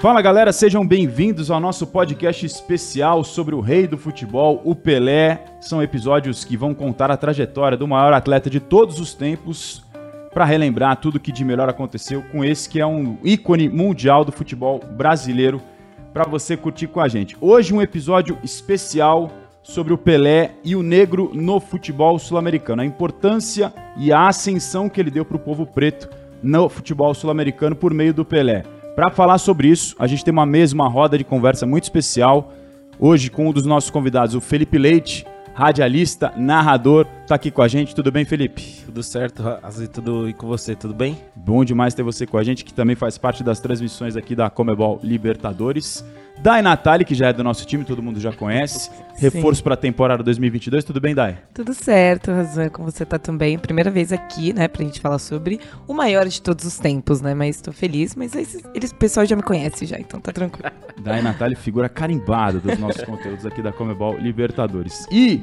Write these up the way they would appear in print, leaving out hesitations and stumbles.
Fala galera, sejam bem-vindos ao nosso podcast especial sobre o rei do futebol, o Pelé. São episódios que vão contar a trajetória do maior atleta de todos os tempos, para relembrar tudo que de melhor aconteceu com esse que é um ícone mundial do futebol brasileiro, para você curtir com a gente. Hoje um episódio especial sobre o Pelé e o negro no futebol sul-americano, a importância e a ascensão que ele deu para o povo preto no futebol sul-americano por meio do Pelé. Para falar sobre isso, a gente tem uma mesa, uma roda de conversa muito especial, hoje com um dos nossos convidados, o Felipe Leite, radialista, narrador, tá aqui com a gente. Tudo bem, Felipe? Tudo certo, Razi, tudo e com você, tudo bem? Bom demais ter você com a gente, que também faz parte das transmissões aqui da CONMEBOL Libertadores. Dai Natália, que já é do nosso time, todo mundo já conhece, reforço para a temporada 2022, tudo bem, Dai? Tudo certo, Razan, como você tá também, primeira vez aqui, né, pra gente falar sobre o maior de todos os tempos, né, mas tô feliz, mas o pessoal já me conhece já, então tá tranquilo. Dai Natália, figura carimbada dos nossos conteúdos aqui da CONMEBOL Libertadores. E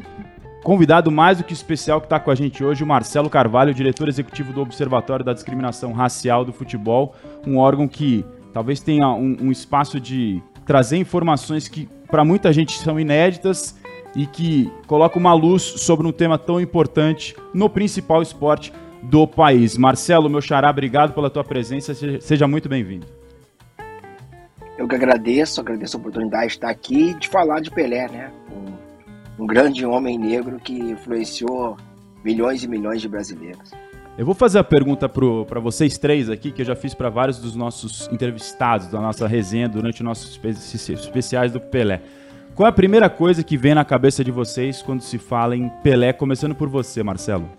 convidado mais do que especial que tá com a gente hoje, o Marcelo Carvalho, diretor executivo do Observatório da Discriminação Racial do Futebol, um órgão que talvez tenha um espaço de trazer informações que para muita gente são inéditas e que colocam uma luz sobre um tema tão importante no principal esporte do país. Marcelo, meu xará, obrigado pela tua presença, seja muito bem-vindo. Eu que agradeço a oportunidade de estar aqui e de falar de Pelé, né? Um grande homem negro que influenciou milhões e milhões de brasileiros. Eu vou fazer a pergunta para vocês três aqui, que eu já fiz para vários dos nossos entrevistados, da nossa resenha, durante os nossos especiais do Pelé. Qual é a primeira coisa que vem na cabeça de vocês quando se fala em Pelé? Começando por você, Marcelo.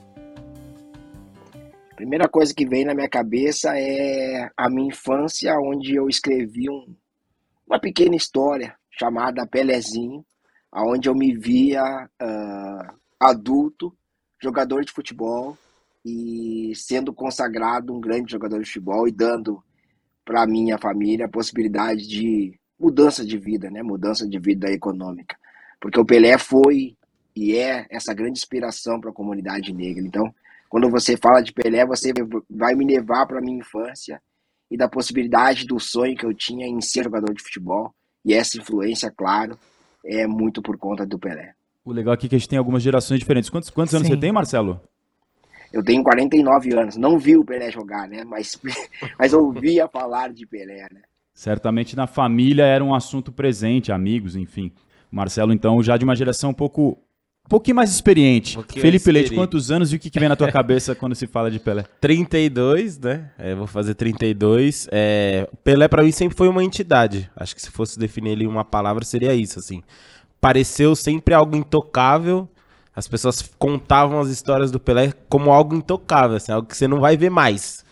A primeira coisa que vem na minha cabeça é a minha infância, onde eu escrevi uma pequena história chamada Pelézinho, onde eu me via adulto, jogador de futebol, e sendo consagrado um grande jogador de futebol e dando para minha família a possibilidade de mudança de vida, né? Mudança de vida econômica. Porque o Pelé foi e é essa grande inspiração para a comunidade negra. Então, quando você fala de Pelé, você vai me levar para minha infância e da possibilidade do sonho que eu tinha em ser jogador de futebol. E essa influência, claro, é muito por conta do Pelé. O legal aqui é que a gente tem algumas gerações diferentes. Quantos anos você tem, Marcelo? Eu tenho 49 anos, não vi o Pelé jogar, né? Mas ouvia falar de Pelé, né? Certamente na família era um assunto presente, amigos, enfim. Marcelo, então, já de uma geração um pouquinho mais experiente. Felipe Leite, quantos anos e o que vem na tua cabeça quando se fala de Pelé? 32, né? Eu vou fazer 32. Pelé, pra mim, sempre foi uma entidade. Acho que se fosse definir ele em uma palavra, seria isso, assim. Pareceu sempre algo intocável. As pessoas contavam as histórias do Pelé como algo intocável, assim, algo que você não vai ver mais.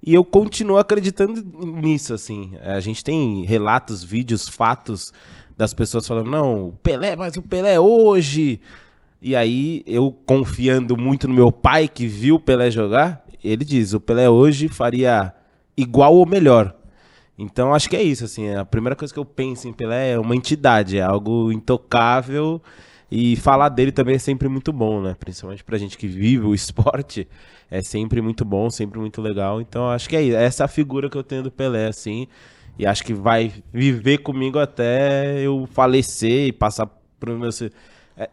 E eu continuo acreditando nisso, assim. A gente tem relatos, vídeos, fatos das pessoas falando, não, o Pelé, mas o Pelé hoje. E aí, eu confiando muito no meu pai que viu o Pelé jogar, ele diz, o Pelé hoje faria igual ou melhor. Então, acho que é isso, assim. A primeira coisa que eu penso em Pelé é uma entidade, é algo intocável. E falar dele também é sempre muito bom, né? Principalmente pra gente que vive o esporte, é sempre muito bom, sempre muito legal. Então acho que é isso, essa figura que eu tenho do Pelé, assim, e acho que vai viver comigo até eu falecer e passar pro meu...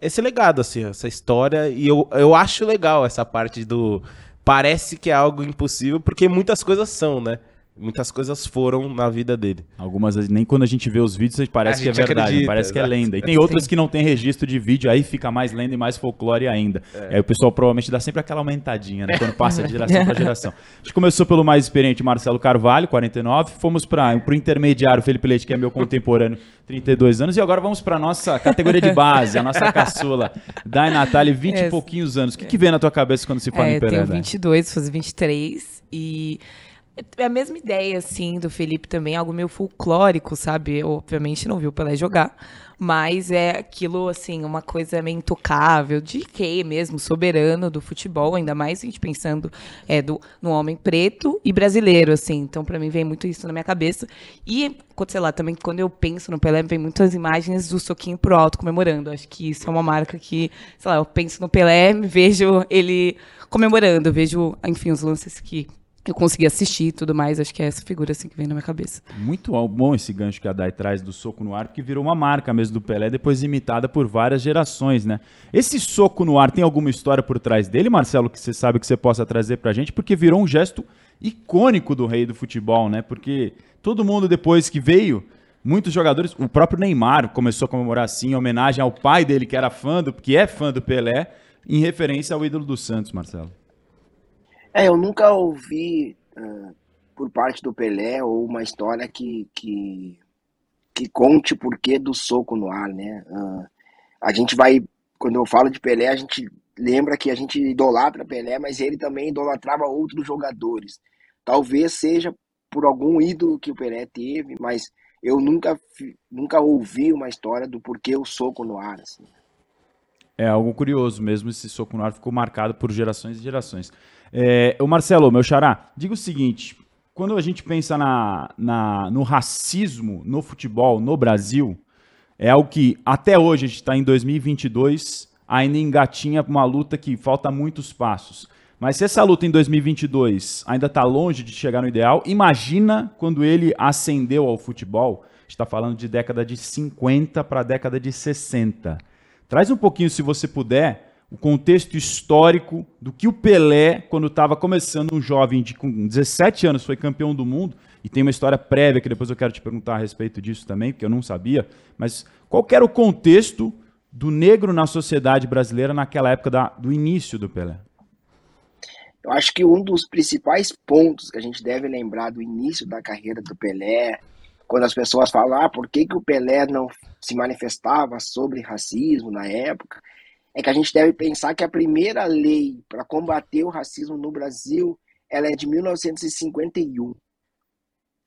Esse legado, assim, essa história, e eu acho legal essa parte do... Parece que é algo impossível, porque muitas coisas são, né? Muitas coisas foram na vida dele. Algumas, nem quando a gente vê os vídeos, parece que é verdade, acredita, parece que é lenda. E tem outras que não tem registro de vídeo, aí fica mais lenda e mais folclore ainda. Aí o pessoal provavelmente dá sempre aquela aumentadinha, né? Quando passa de geração para geração. A gente começou pelo mais experiente, Marcelo Carvalho, 49. Fomos para o intermediário, Felipe Leite, que é meu contemporâneo, 32 anos. E agora vamos para nossa categoria de base, a nossa caçula, Dai Natália, 20 e pouquinhos anos. O que vem na tua cabeça quando se fala em Pelé? Eu tenho 22, vou fazer 23 e... É a mesma ideia, assim, do Felipe também, algo meio folclórico, sabe? Eu, obviamente, não vi o Pelé jogar, mas é aquilo, assim, uma coisa meio intocável, de que mesmo, soberano do futebol, ainda mais a gente pensando no homem preto e brasileiro, assim. Então, pra mim, vem muito isso na minha cabeça. E, sei lá, também, quando eu penso no Pelé, vem muitas imagens do Soquinho pro alto comemorando. Acho que isso é uma marca que, sei lá, eu penso no Pelé, vejo ele comemorando, vejo, enfim, os lances que... que eu consegui assistir e tudo mais. Acho que é essa figura assim que vem na minha cabeça. Muito bom esse gancho que a Dai traz do soco no ar, porque virou uma marca mesmo do Pelé, depois imitada por várias gerações, né? Esse soco no ar tem alguma história por trás dele, Marcelo, que você sabe que você possa trazer pra gente? Porque virou um gesto icônico do rei do futebol, né? Porque todo mundo depois que veio, muitos jogadores, o próprio Neymar começou a comemorar assim, em homenagem ao pai dele, que era fã do, que é fã do Pelé, em referência ao ídolo do Santos, Marcelo. É, eu nunca ouvi por parte do Pelé ou uma história que conte o porquê do soco no ar, né? A gente vai, quando eu falo de Pelé, a gente lembra que a gente idolatra Pelé, mas ele também idolatrava outros jogadores. Talvez seja por algum ídolo que o Pelé teve, mas eu nunca ouvi uma história do porquê o soco no ar, assim. É algo curioso mesmo, esse soco no ar ficou marcado por gerações e gerações. É, o Marcelo, meu xará, diga o seguinte, quando a gente pensa no racismo no futebol no Brasil, é algo que até hoje, a gente está em 2022, ainda engatinha uma luta que falta muitos passos. Mas se essa luta em 2022 ainda está longe de chegar no ideal, imagina quando ele ascendeu ao futebol, a gente está falando de década de 50 para a década de 60. Traz um pouquinho, se você puder, o contexto histórico do que o Pelé, quando estava começando, um jovem com 17 anos, foi campeão do mundo, e tem uma história prévia que depois eu quero te perguntar a respeito disso também, porque eu não sabia, mas qual que era o contexto do negro na sociedade brasileira naquela época do início do Pelé? Eu acho que um dos principais pontos que a gente deve lembrar do início da carreira do Pelé, quando as pessoas falam, por que que o Pelé não se manifestava sobre racismo na época, é que a gente deve pensar que a primeira lei para combater o racismo no Brasil, ela é de 1951,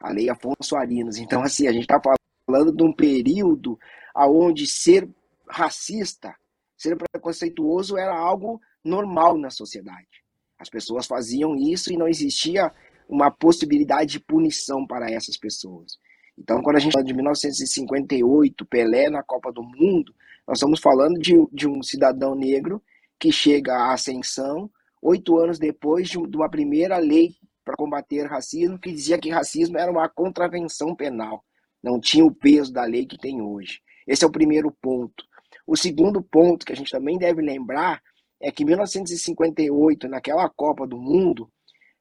a lei Afonso Arinos. Então, assim, a gente está falando de um período onde ser racista, ser preconceituoso era algo normal na sociedade. As pessoas faziam isso e não existia uma possibilidade de punição para essas pessoas. Então, quando a gente fala de 1958, Pelé na Copa do Mundo, nós estamos falando de um cidadão negro que chega à ascensão 8 anos depois de uma primeira lei para combater racismo, que dizia que racismo era uma contravenção penal, não tinha o peso da lei que tem hoje. Esse é o primeiro ponto. O segundo ponto que a gente também deve lembrar é que em 1958, naquela Copa do Mundo,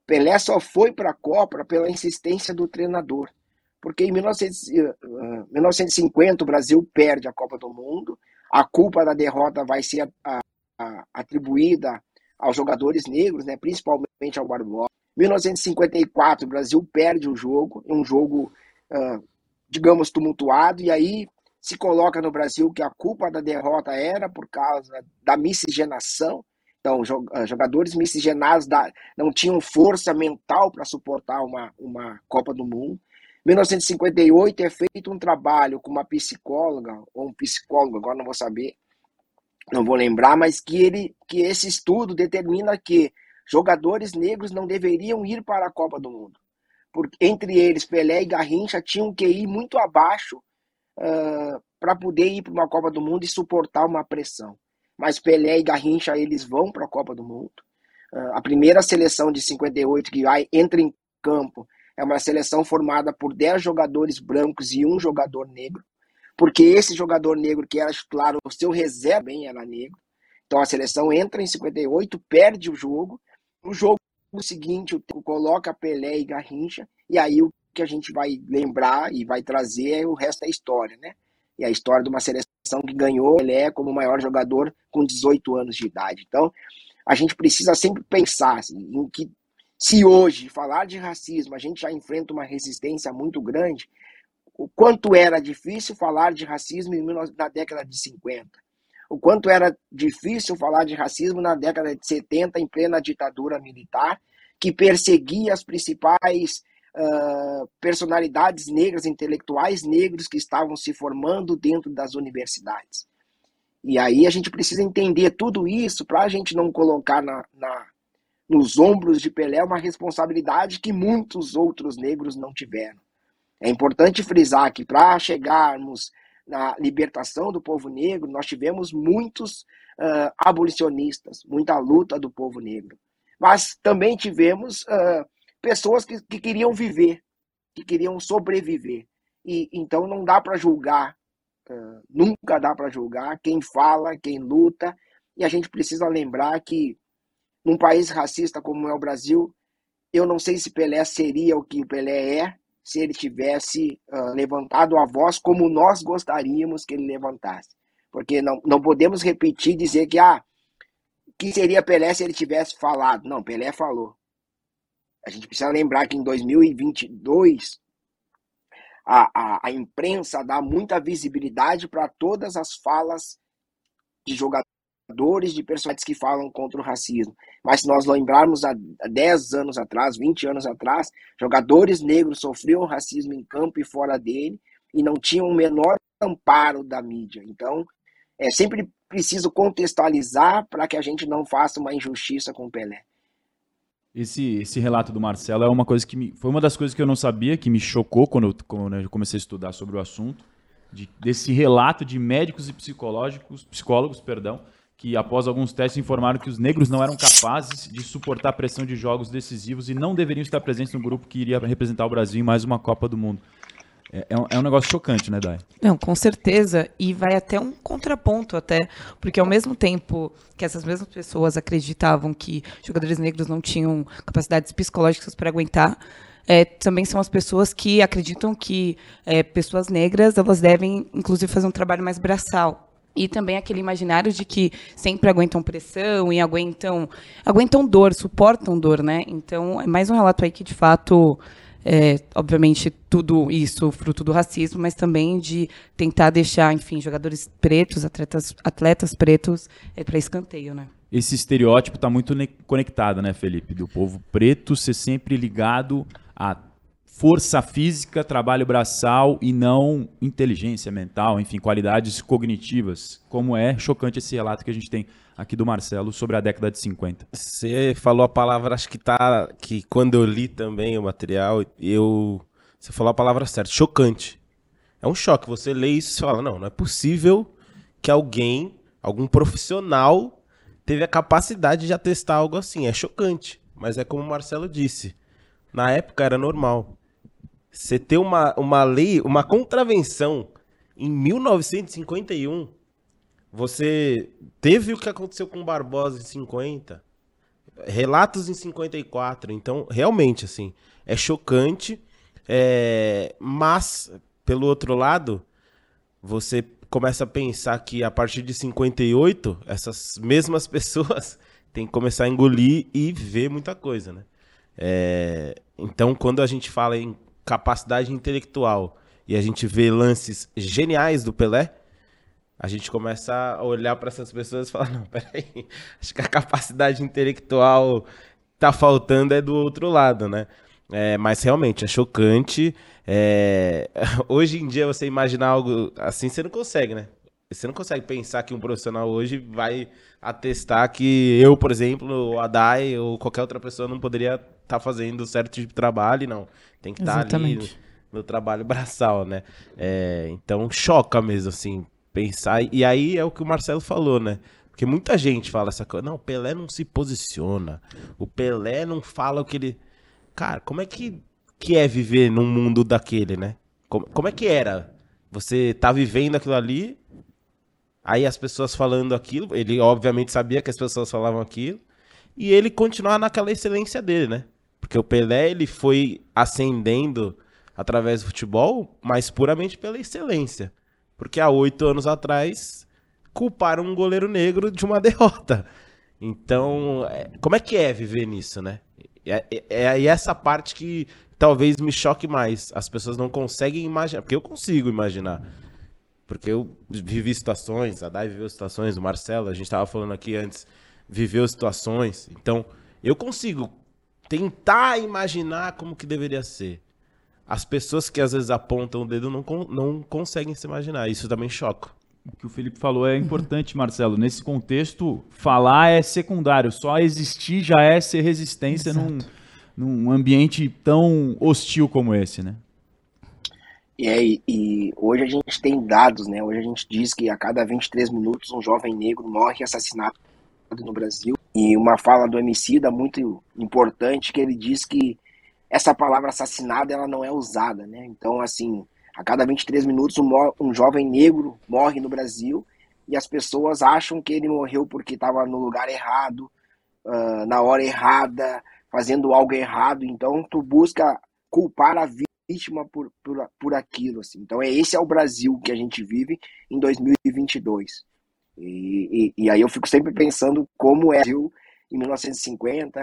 Pelé só foi para a Copa pela insistência do treinador. Porque em 1950 o Brasil perde a Copa do Mundo, a culpa da derrota vai ser atribuída aos jogadores negros, né, principalmente ao Barbosa. Em 1954 o Brasil perde o jogo, um jogo, digamos, tumultuado, e aí se coloca no Brasil que a culpa da derrota era por causa da miscigenação. Então, jogadores miscigenados não tinham força mental para suportar uma Copa do Mundo. Em 1958 é feito um trabalho com uma psicóloga, ou um psicólogo, agora não vou saber, não vou lembrar, mas que esse estudo determina que jogadores negros não deveriam ir para a Copa do Mundo. Porque, entre eles, Pelé e Garrincha tinham que ir muito abaixo para poder ir para uma Copa do Mundo e suportar uma pressão. Mas Pelé e Garrincha, eles vão para a Copa do Mundo. A primeira seleção de 58 que entra em campo é uma seleção formada por 10 jogadores brancos e um jogador negro, porque esse jogador negro que era, claro, o seu reserva bem era negro. Então a seleção entra em 58, perde o jogo. No jogo seguinte, o técnico coloca Pelé e Garrincha, e aí o que a gente vai lembrar e vai trazer é o resto da história, né? E a história de uma seleção que ganhou Pelé como o maior jogador com 18 anos de idade. Então a gente precisa sempre pensar assim, em que, se hoje falar de racismo a gente já enfrenta uma resistência muito grande, o quanto era difícil falar de racismo na década de 50, o quanto era difícil falar de racismo na década de 70, em plena ditadura militar, que perseguia as principais personalidades negras, intelectuais negros que estavam se formando dentro das universidades. E aí a gente precisa entender tudo isso para a gente não colocar nos ombros de Pelé uma responsabilidade que muitos outros negros não tiveram. É importante frisar que para chegarmos na libertação do povo negro, nós tivemos muitos abolicionistas, muita luta do povo negro. Mas também tivemos pessoas que queriam viver, que queriam sobreviver. E então não dá para julgar, nunca dá para julgar quem fala, quem luta. E a gente precisa lembrar que num país racista como é o Brasil, eu não sei se Pelé seria o que o Pelé é, se ele tivesse levantado a voz como nós gostaríamos que ele levantasse. Porque não podemos repetir e dizer que que seria Pelé se ele tivesse falado. Não, Pelé falou. A gente precisa lembrar que em 2022 a imprensa dá muita visibilidade para todas as falas de jogadores, de personagens que falam contra o racismo. Mas se nós lembrarmos há 10 anos atrás, 20 anos atrás, jogadores negros sofriam racismo em campo e fora dele e não tinham o menor amparo da mídia. Então, é sempre preciso contextualizar para que a gente não faça uma injustiça com o Pelé. Esse relato do Marcelo é uma coisa que foi uma das coisas que eu não sabia, que me chocou quando eu comecei a estudar sobre o assunto, desse relato de médicos e psicólogos, que após alguns testes informaram que os negros não eram capazes de suportar a pressão de jogos decisivos e não deveriam estar presentes no grupo que iria representar o Brasil em mais uma Copa do Mundo. É um negócio chocante, né, Dai? Não, com certeza, e vai até um contraponto até, porque ao mesmo tempo que essas mesmas pessoas acreditavam que jogadores negros não tinham capacidades psicológicas para aguentar, também são as pessoas que acreditam que pessoas negras elas devem, inclusive, fazer um trabalho mais braçal. E também aquele imaginário de que sempre aguentam pressão e aguentam dor, suportam dor, né? Então, é mais um relato aí que, de fato... obviamente, tudo isso fruto do racismo, mas também de tentar deixar, enfim, jogadores pretos, atletas pretos para escanteio, né? Esse estereótipo está muito conectado, né, Felipe? Do povo preto ser sempre ligado a força física, trabalho braçal e não inteligência mental, enfim, qualidades cognitivas. Como é chocante esse relato que a gente tem aqui do Marcelo sobre a década de 50. Você falou a palavra, acho que quando eu li também o material, você falou a palavra certa, chocante. É um choque, você lê isso e você fala, não é possível que algum profissional teve a capacidade de atestar algo assim, é chocante. Mas é como o Marcelo disse, na época era normal. Você ter uma lei, uma contravenção em 1951... Você teve o que aconteceu com Barbosa em 50, relatos em 54, então realmente assim, é chocante, mas pelo outro lado, você começa a pensar que a partir de 58, essas mesmas pessoas têm que começar a engolir e ver muita coisa, né? Então quando a gente fala em capacidade intelectual e a gente vê lances geniais do Pelé, a gente começa a olhar para essas pessoas e falar, não, peraí, acho que a capacidade intelectual tá faltando do outro lado, né? Mas realmente é chocante. Hoje em dia você imaginar algo assim, você não consegue, né? Você não consegue pensar que um profissional hoje vai atestar que eu, por exemplo, ou a Dai, ou qualquer outra pessoa não poderia estar fazendo certo tipo de trabalho, não. Tem que estar ali no trabalho braçal, né? Então choca mesmo, assim, pensar, e aí é o que o Marcelo falou, né? Porque muita gente fala essa coisa, não, o Pelé não se posiciona, o Pelé não fala o que ele... Cara, como é que é viver num mundo daquele, né? Como é que era? Você tá vivendo aquilo ali, aí as pessoas falando aquilo, ele obviamente sabia que as pessoas falavam aquilo, e ele continuar naquela excelência dele, né? Porque o Pelé, ele foi ascendendo através do futebol, mas puramente pela excelência. Porque há 8 anos atrás, culparam um goleiro negro de uma derrota. Então, como é que é viver nisso, né? É essa parte que talvez me choque mais. As pessoas não conseguem imaginar, porque eu consigo imaginar. Porque eu vivi situações, a Dai viveu situações, o Marcelo, a gente estava falando aqui antes, viveu situações. Então, eu consigo tentar imaginar como que deveria ser. As pessoas que às vezes apontam o dedo não conseguem se imaginar. Isso também choca. O que o Felipe falou é importante, Marcelo. Nesse contexto, falar é secundário. Só existir já é ser resistência num ambiente tão hostil como esse, né? E hoje a gente tem dados, né? Hoje a gente diz que a cada 23 minutos um jovem negro morre assassinado no Brasil. E uma fala do Emicida muito importante que ele diz que essa palavra assassinado, ela não é usada, né? Então, assim, a cada 23 minutos um jovem negro morre no Brasil e as pessoas acham que ele morreu porque estava no lugar errado, na hora errada, fazendo algo errado. Então, tu busca culpar a vítima por aquilo, assim. Então, esse é o Brasil que a gente vive em 2022. E aí eu fico sempre pensando como é o Brasil em 1950,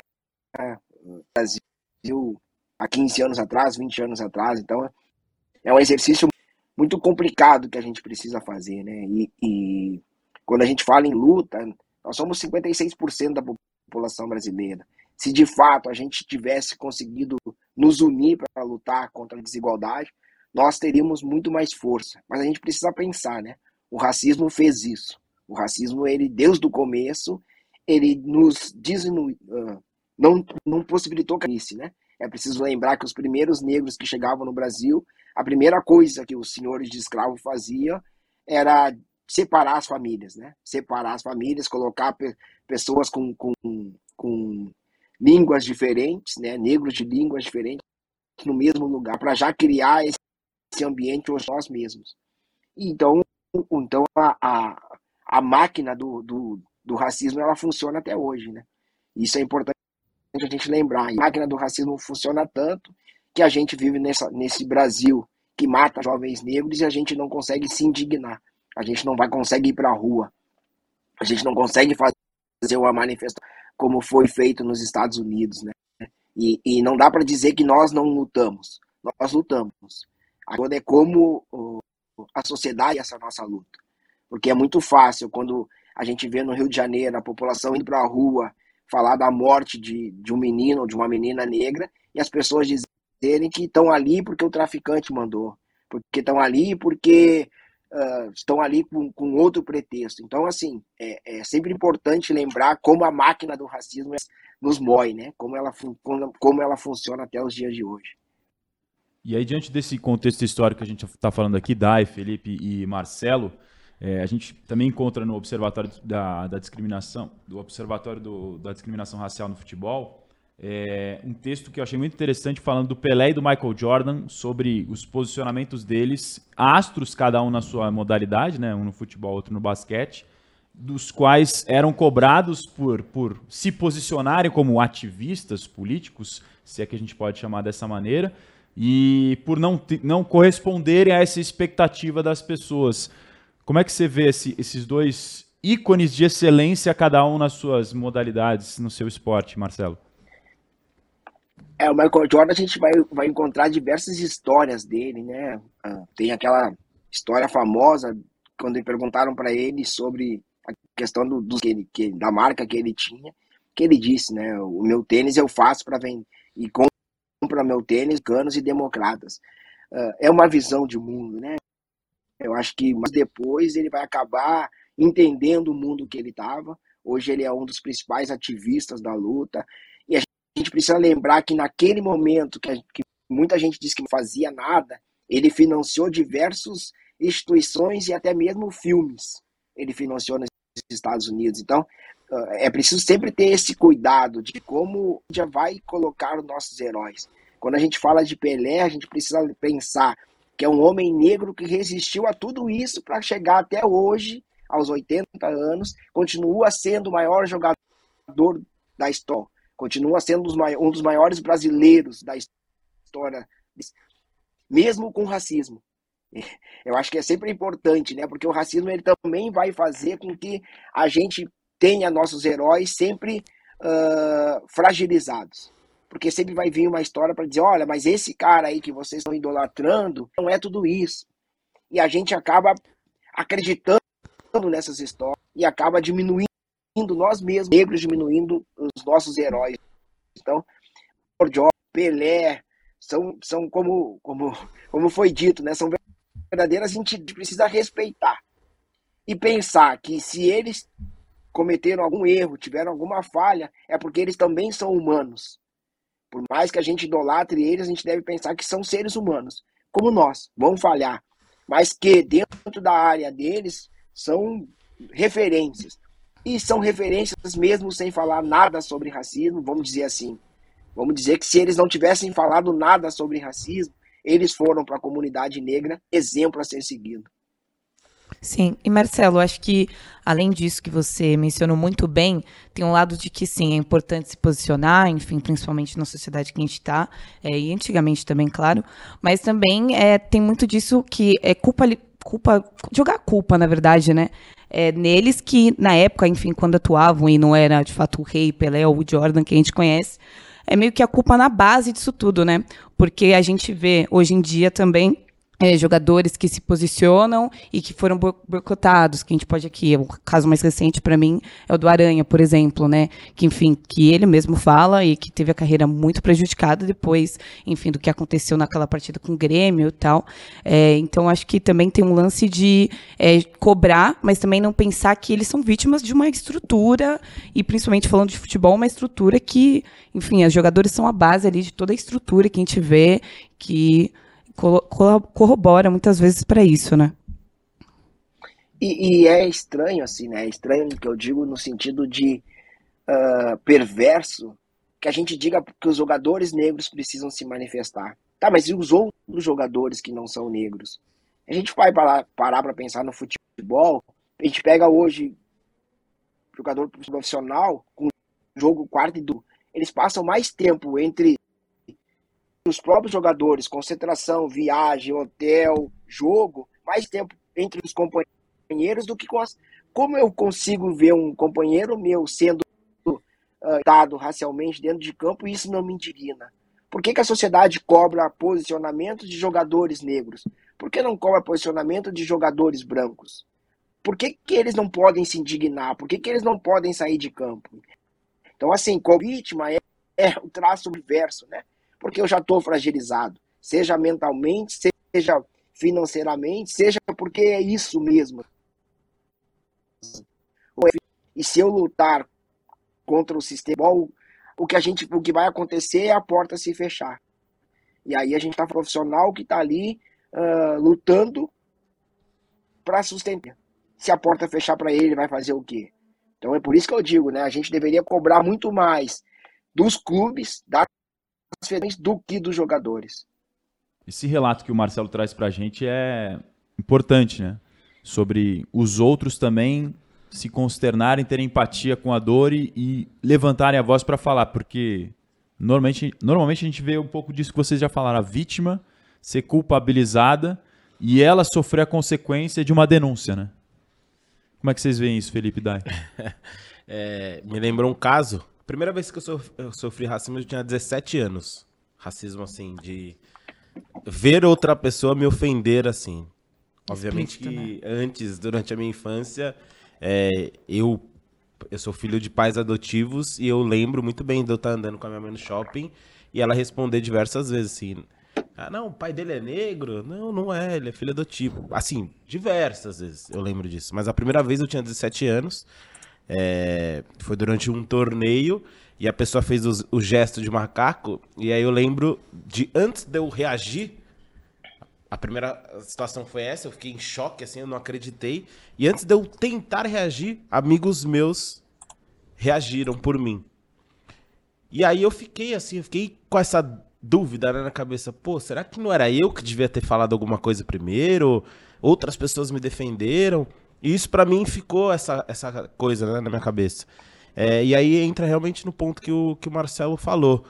o Brasil há 15 anos atrás, 20 anos atrás. Então é um exercício muito complicado que a gente precisa fazer, né? E quando a gente fala em luta, nós somos 56% da população brasileira. Se de fato a gente tivesse conseguido nos unir para lutar contra a desigualdade, nós teríamos muito mais força. Mas a gente precisa pensar, né? O racismo fez isso. O racismo, ele, desde o começo, ele nos não possibilitou que isso, né? É preciso lembrar que os primeiros negros que chegavam no Brasil, a primeira coisa que os senhores de escravo faziam era separar as famílias, né? Separar as famílias, colocar pessoas com línguas diferentes, né? Negros de línguas diferentes no mesmo lugar, para já criar esse ambiente hoje nós mesmos. Então a máquina do racismo, ela funciona até hoje, né? Isso é importante a gente lembrar. A máquina do racismo funciona tanto que a gente vive nesse Brasil que mata jovens negros e a gente não consegue se indignar. A gente não consegue ir para a rua. A gente não consegue fazer uma manifestação como foi feito nos Estados Unidos, né? E não dá para dizer que nós não lutamos. Nós lutamos. Agora é como a sociedade essa nossa luta. Porque é muito fácil quando a gente vê no Rio de Janeiro a população indo para a rua falar da morte de um menino ou de uma menina negra e as pessoas dizerem que estão ali porque o traficante mandou, porque estão ali porque estão ali com outro pretexto. Então, assim, é sempre importante lembrar como a máquina do racismo nos mói, né? Como ela funciona até os dias de hoje. E aí, diante desse contexto histórico que a gente está falando aqui, Dai, Felipe e Marcelo, a gente também encontra no Observatório da Discriminação, do Observatório da Discriminação Racial no Futebol, um texto que eu achei muito interessante falando do Pelé e do Michael Jordan, sobre os posicionamentos deles, astros cada um na sua modalidade, né, um no futebol, outro no basquete, dos quais eram cobrados por se posicionarem como ativistas políticos, se é que a gente pode chamar dessa maneira, e por não corresponderem a essa expectativa das pessoas. Como é que você vê esses dois ícones de excelência, cada um nas suas modalidades, no seu esporte, Marcelo? O Michael Jordan, a gente vai encontrar diversas histórias dele, né? Tem aquela história famosa, quando perguntaram para ele sobre a questão da marca que ele tinha, que ele disse, né? O meu tênis eu faço para vender, e compra meu tênis, canos e democratas. É uma visão de mundo, né? Eu acho que depois ele vai acabar entendendo o mundo que ele estava. Hoje ele é um dos principais ativistas da luta. E a gente precisa lembrar que naquele momento que muita gente disse que não fazia nada, ele financiou diversas instituições e até mesmo filmes. Ele financiou nos Estados Unidos. Então, é preciso sempre ter esse cuidado de como já vai colocar os nossos heróis. Quando a gente fala de Pelé, a gente precisa pensar que é um homem negro que resistiu a tudo isso para chegar até hoje, aos 80 anos, continua sendo o maior jogador da história, continua sendo um dos maiores brasileiros da história, mesmo com racismo. Eu acho que é sempre importante, né? Porque o racismo, ele também vai fazer com que a gente tenha nossos heróis sempre fragilizados. Porque sempre vai vir uma história para dizer, olha, mas esse cara aí que vocês estão idolatrando não é tudo isso. E a gente acaba acreditando nessas histórias e acaba diminuindo nós mesmos, negros, diminuindo os nossos heróis. Então, Jordan, Pelé, são como foi dito, né? São verdadeiras, a gente precisa respeitar. E pensar que se eles cometeram algum erro, tiveram alguma falha, é porque eles também são humanos. Por mais que a gente idolatre eles, a gente deve pensar que são seres humanos, como nós, vão falhar. Mas que dentro da área deles são referências. E são referências mesmo sem falar nada sobre racismo, vamos dizer assim. Vamos dizer que se eles não tivessem falado nada sobre racismo, eles foram para a comunidade negra exemplo a ser seguido. Sim, e Marcelo, acho que além disso que você mencionou muito bem, tem um lado de que sim, é importante se posicionar, enfim, principalmente na sociedade que a gente está, e antigamente também, claro, mas também tem muito disso que é culpa, jogar culpa, na verdade, né? Neles que, na época, enfim, quando atuavam e não era, de fato, o Rei, Pelé ou o Jordan que a gente conhece, é meio que a culpa na base disso tudo, né? Porque a gente vê, hoje em dia, também, jogadores que se posicionam e que foram boicotados, que a gente pode aqui, o caso mais recente para mim é o do Aranha, por exemplo, né, que enfim, que ele mesmo fala e que teve a carreira muito prejudicada depois, enfim, do que aconteceu naquela partida com o Grêmio e tal, então acho que também tem um lance de cobrar, mas também não pensar que eles são vítimas de uma estrutura e principalmente falando de futebol, uma estrutura que, enfim, os jogadores são a base ali de toda a estrutura que a gente vê, que corrobora muitas vezes para isso, né? E é estranho, assim, né? É estranho que eu digo no sentido de perverso, que a gente diga que os jogadores negros precisam se manifestar. Tá, mas e os outros jogadores que não são negros? A gente vai parar para pensar no futebol, a gente pega hoje jogador profissional, com jogo quarto e domingo, eles passam mais tempo entre os próprios jogadores, concentração, viagem, hotel, jogo, mais tempo entre os companheiros do que com as... Como eu consigo ver um companheiro meu sendo tratado racialmente dentro de campo, isso não me indigna. Por que a sociedade cobra posicionamento de jogadores negros? Por que não cobra posicionamento de jogadores brancos? Por que eles não podem se indignar? Por que eles não podem sair de campo? Então, assim, como vítima é o traço inverso, né? Porque eu já estou fragilizado, seja mentalmente, seja financeiramente, seja porque é isso mesmo. E se eu lutar contra o sistema, o que vai acontecer é a porta se fechar. E aí a gente está profissional que está ali lutando para sustentar. Se a porta fechar para ele, vai fazer o quê? Então é por isso que eu digo, né? A gente deveria cobrar muito mais dos clubes, da do que dos jogadores. Esse relato que o Marcelo traz pra gente é importante, né? Sobre os outros também se consternarem, terem empatia com a dor e levantarem a voz para falar, porque normalmente a gente vê um pouco disso que vocês já falaram, a vítima ser culpabilizada e ela sofrer a consequência de uma denúncia, né? Como é que vocês veem isso, Felipe Dai? Me lembrou um caso. Primeira vez que eu sofri racismo, eu tinha 17 anos. Racismo, assim, de ver outra pessoa me ofender, assim. Obviamente que antes, durante a minha infância, eu sou filho de pais adotivos e eu lembro muito bem de eu estar andando com a minha mãe no shopping e ela responder diversas vezes, assim, ah, não, o pai dele é negro? Não, não é, ele é filho adotivo. Assim, diversas vezes eu lembro disso. Mas a primeira vez eu tinha 17 anos. Foi durante um torneio e a pessoa fez o gesto de macaco e aí eu lembro de antes de eu reagir, a primeira situação foi essa, eu fiquei em choque, assim, eu não acreditei, e antes de eu tentar reagir, amigos meus reagiram por mim e aí eu fiquei assim, eu fiquei com essa dúvida, né, na cabeça, pô, será que não era eu que devia ter falado alguma coisa primeiro, outras pessoas me defenderam? E isso pra mim ficou essa coisa, né, na minha cabeça. E aí entra realmente no ponto que o Marcelo falou.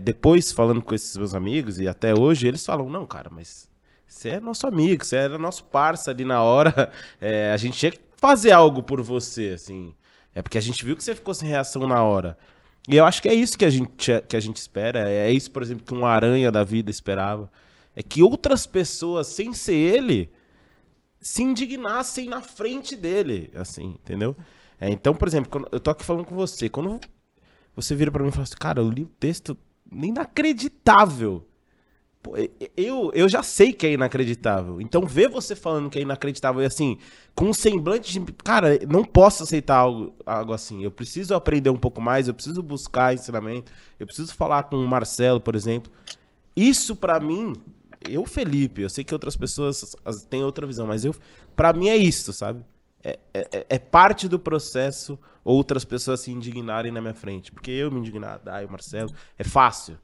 Depois, falando com esses meus amigos, e até hoje, eles falam, não, cara, mas você é nosso amigo, você era nosso parça ali na hora, a gente tinha que fazer algo por você, assim. Porque a gente viu que você ficou sem reação na hora. E eu acho que é isso que a gente espera, é isso, por exemplo, que um Aranha da vida esperava. É que outras pessoas, sem ser ele, se indignassem na frente dele, assim, entendeu? Então, por exemplo, quando eu tô aqui falando com você, quando você vira pra mim e fala assim, cara, eu li o texto inacreditável. Pô, eu já sei que é inacreditável. Então, ver você falando que é inacreditável e assim, com um semblante de, cara, não posso aceitar algo assim. Eu preciso aprender um pouco mais, eu preciso buscar ensinamento, eu preciso falar com o Marcelo, por exemplo. Isso, pra mim... Eu, Felipe, eu sei que outras pessoas têm outra visão, mas pra mim é isso, sabe? É parte do processo outras pessoas se indignarem na minha frente. Porque eu me indignar, Dai, o Marcelo, é fácil.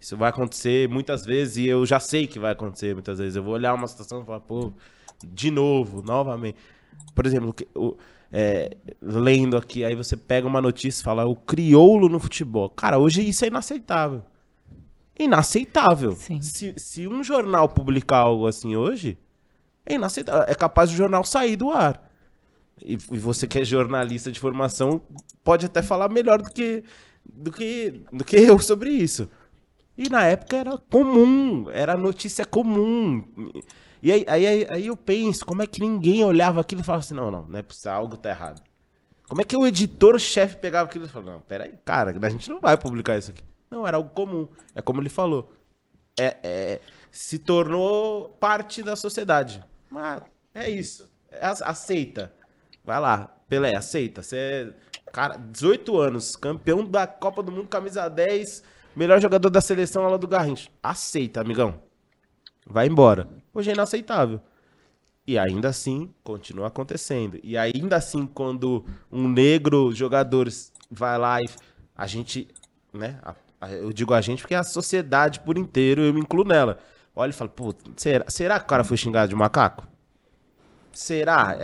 Isso vai acontecer muitas vezes e eu já sei que vai acontecer muitas vezes. Eu vou olhar uma situação e falar, pô, de novo, novamente. Por exemplo, lendo aqui, aí você pega uma notícia e fala o crioulo no futebol. Cara, hoje isso é inaceitável. Inaceitável. Se um jornal publicar algo assim hoje, é inaceitável. É capaz do jornal sair do ar. E você que é jornalista de formação pode até falar melhor do que eu sobre isso. E na época era comum, era notícia comum. E aí eu penso, como é que ninguém olhava aquilo e falava assim, não é possível, algo tá errado. Como é que o editor-chefe pegava aquilo e falava, não, peraí, cara, a gente não vai publicar isso aqui. Não, era algo comum, é como ele falou. Se tornou parte da sociedade. Mas é isso, aceita. Vai lá, Pelé, aceita. Você é, cara, 18 anos, campeão da Copa do Mundo, camisa 10, melhor jogador da seleção lá do Garrincha. Aceita, amigão. Vai embora. Hoje é inaceitável. E ainda assim, continua acontecendo. E ainda assim, quando um negro jogador vai lá e a gente, né? Eu digo a gente porque é a sociedade por inteiro, eu me incluo nela. Olha e fala, pô, será que o cara foi xingado de macaco? Será?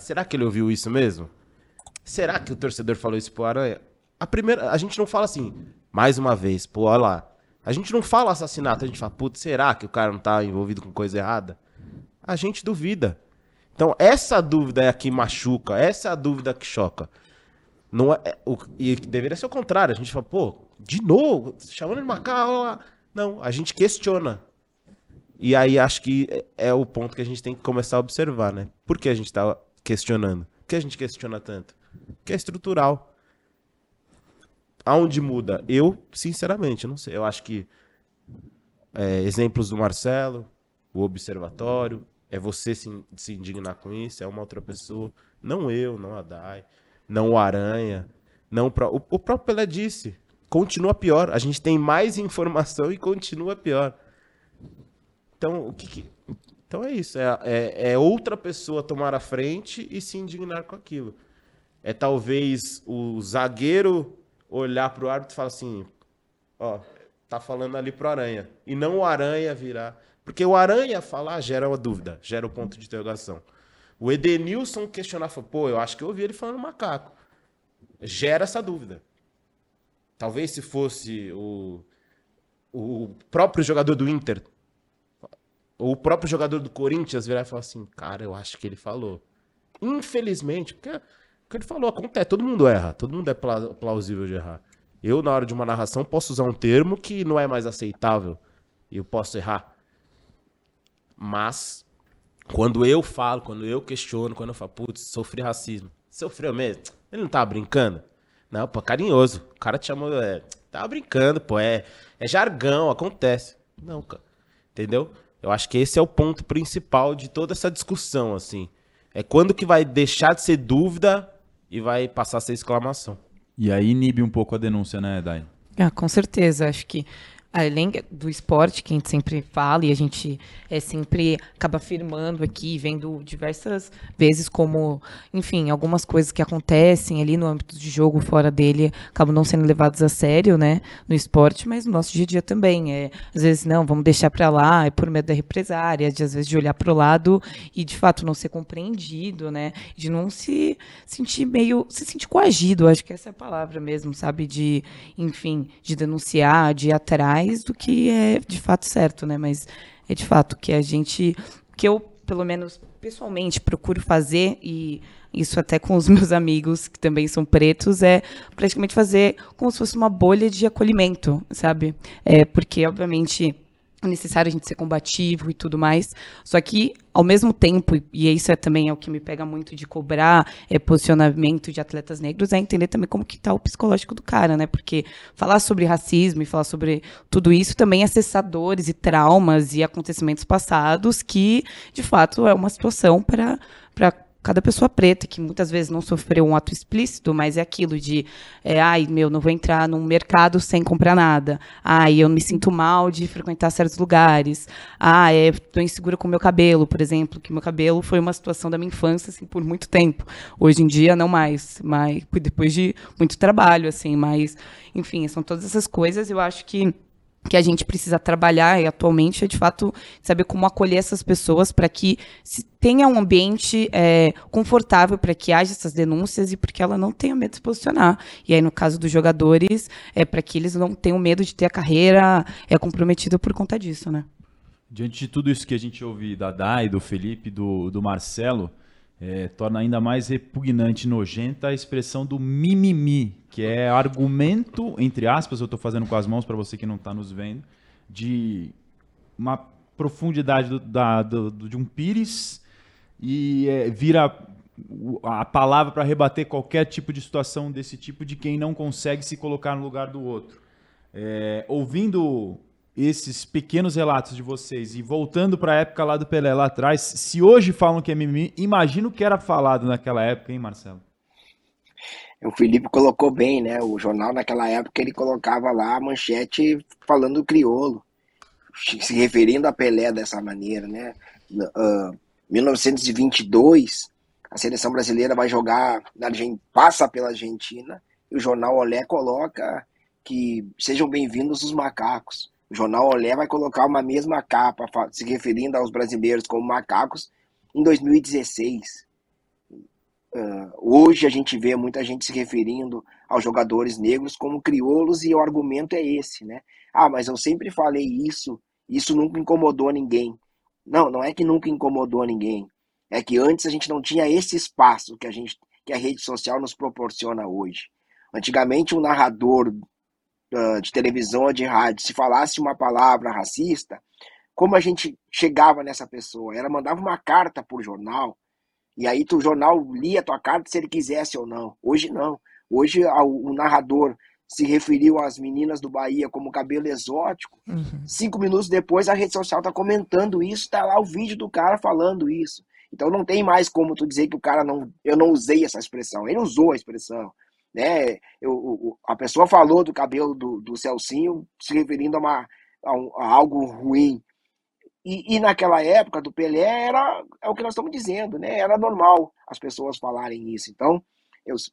Será que ele ouviu isso mesmo? Será que o torcedor falou isso pro Aranha? A gente não fala assim, mais uma vez, pô, olha lá. A gente não fala assassinato, a gente fala, putz, será que o cara não tá envolvido com coisa errada? A gente duvida. Então, essa dúvida é a que machuca, essa é a dúvida que choca. Não é, e deveria ser o contrário, a gente fala, pô, de novo, chamando de macaco, não, a gente questiona. E aí acho que é o ponto que a gente tem que começar a observar, né? Por que a gente tá questionando? Por que a gente questiona tanto? Porque é estrutural. Aonde muda? Eu, sinceramente, não sei. Eu acho que exemplos do Marcelo, o observatório, é você se indignar com isso, é uma outra pessoa. Não eu, não a Dai, não o Aranha, não o próprio Pelé disse. Continua pior. A gente tem mais informação e continua pior. Então, então é isso, é outra pessoa tomar a frente e se indignar com aquilo. É talvez o zagueiro olhar pro árbitro e falar assim, ó, tá falando ali pro Aranha, e não o Aranha virar. Porque o Aranha falar gera uma dúvida, gera o ponto de interrogação. O Edenilson questionar, pô, eu acho que eu ouvi ele falando macaco. Gera essa dúvida. Talvez se fosse o próprio jogador do Inter, ou o próprio jogador do Corinthians virar e falar assim, cara, eu acho que ele falou. Infelizmente, porque o que ele falou acontece, todo mundo erra, todo mundo é plausível de errar. Eu, na hora de uma narração, posso usar um termo que não é mais aceitável, e eu posso errar. Mas, quando eu falo, quando eu questiono, quando eu falo, putz, sofri racismo. Sofreu mesmo? Ele não tava brincando? Não, pô, carinhoso. O cara te chamou, tava brincando, pô, é jargão, acontece. Não, cara, entendeu? Eu acho que esse é o ponto principal de toda essa discussão, assim. É quando que vai deixar de ser dúvida e vai passar a ser exclamação. E aí inibe um pouco a denúncia, né, Dai? Ah, com certeza. Acho que, além do esporte, que a gente sempre fala e a gente sempre acaba afirmando aqui, vendo diversas vezes como, enfim, algumas coisas que acontecem ali no âmbito de jogo, fora dele, acabam não sendo levadas a sério, né, no esporte, mas no nosso dia a dia também. Às vezes, não, vamos deixar para lá, é por medo da represária, de às vezes de olhar para o lado e, de fato, não ser compreendido, né, de não se sentir se sentir coagido, acho que essa é a palavra mesmo, sabe, de, enfim, de denunciar, de ir atrás do que é de fato certo, né? Mas é de fato que eu, pelo menos pessoalmente, procuro fazer, e isso até com os meus amigos que também são pretos, é praticamente fazer como se fosse uma bolha de acolhimento, sabe? Porque, obviamente, é necessário a gente ser combativo e tudo mais, só que, ao mesmo tempo, e isso também é o que me pega muito de cobrar posicionamento de atletas negros, é entender também como que tá o psicológico do cara, né? Porque falar sobre racismo e falar sobre tudo isso também é acessar dores e traumas e acontecimentos passados que, de fato, é uma situação para cada pessoa preta, que muitas vezes não sofreu um ato explícito, mas é aquilo de, ai, meu, não vou entrar num mercado sem comprar nada. Ai, eu me sinto mal de frequentar certos lugares. Ah, tô insegura com o meu cabelo, por exemplo, que meu cabelo foi uma situação da minha infância, assim, por muito tempo. Hoje em dia, não mais, mas depois de muito trabalho, assim, mas, enfim, são todas essas coisas, eu acho que a gente precisa trabalhar e atualmente é, de fato, saber como acolher essas pessoas para que se tenha um ambiente confortável para que haja essas denúncias e porque ela não tenha medo de se posicionar. E aí, no caso dos jogadores, é para que eles não tenham medo de ter a carreira comprometida por conta disso, né? Diante de tudo isso que a gente ouve da Dai, do Felipe, do Marcelo, torna ainda mais repugnante e nojenta a expressão do mimimi, que é argumento, entre aspas, eu estou fazendo com as mãos para você que não está nos vendo, de uma profundidade de um pires e vira a palavra para rebater qualquer tipo de situação desse tipo de quem não consegue se colocar no lugar do outro. Ouvindo esses pequenos relatos de vocês, e voltando para a época lá do Pelé, lá atrás, se hoje falam que é mimimi, imagino que era falado naquela época, hein, Marcelo? O Felipe colocou bem, né? O jornal naquela época, ele colocava lá a manchete falando crioulo, se referindo a Pelé dessa maneira, né? 1922, a seleção brasileira vai jogar, passa pela Argentina, e o jornal Olé coloca que sejam bem-vindos os macacos. O jornal Olé vai colocar uma mesma capa, se referindo aos brasileiros como macacos, em 2016. Hoje a gente vê muita gente se referindo aos jogadores negros como crioulos e o argumento é esse, né? Ah, mas eu sempre falei isso, isso nunca incomodou ninguém. Não, não é que nunca incomodou ninguém. É que antes a gente não tinha esse espaço que a rede social nos proporciona hoje. Antigamente um narrador de televisão ou de rádio, se falasse uma palavra racista, como a gente chegava nessa pessoa? Ela mandava uma carta por jornal, e aí o jornal lia a tua carta se ele quisesse ou não. Hoje não. Hoje o narrador se referiu às meninas do Bahia como cabelo exótico, 5 minutos depois a rede social tá comentando isso, tá lá o vídeo do cara falando isso. Então não tem mais como tu dizer que o cara não... Eu não usei essa expressão. Ele usou a expressão. Né? A pessoa falou do cabelo do Celsinho se referindo a algo ruim. E naquela época do Pelé é o que nós estamos dizendo, né? Era normal as pessoas falarem isso. Então,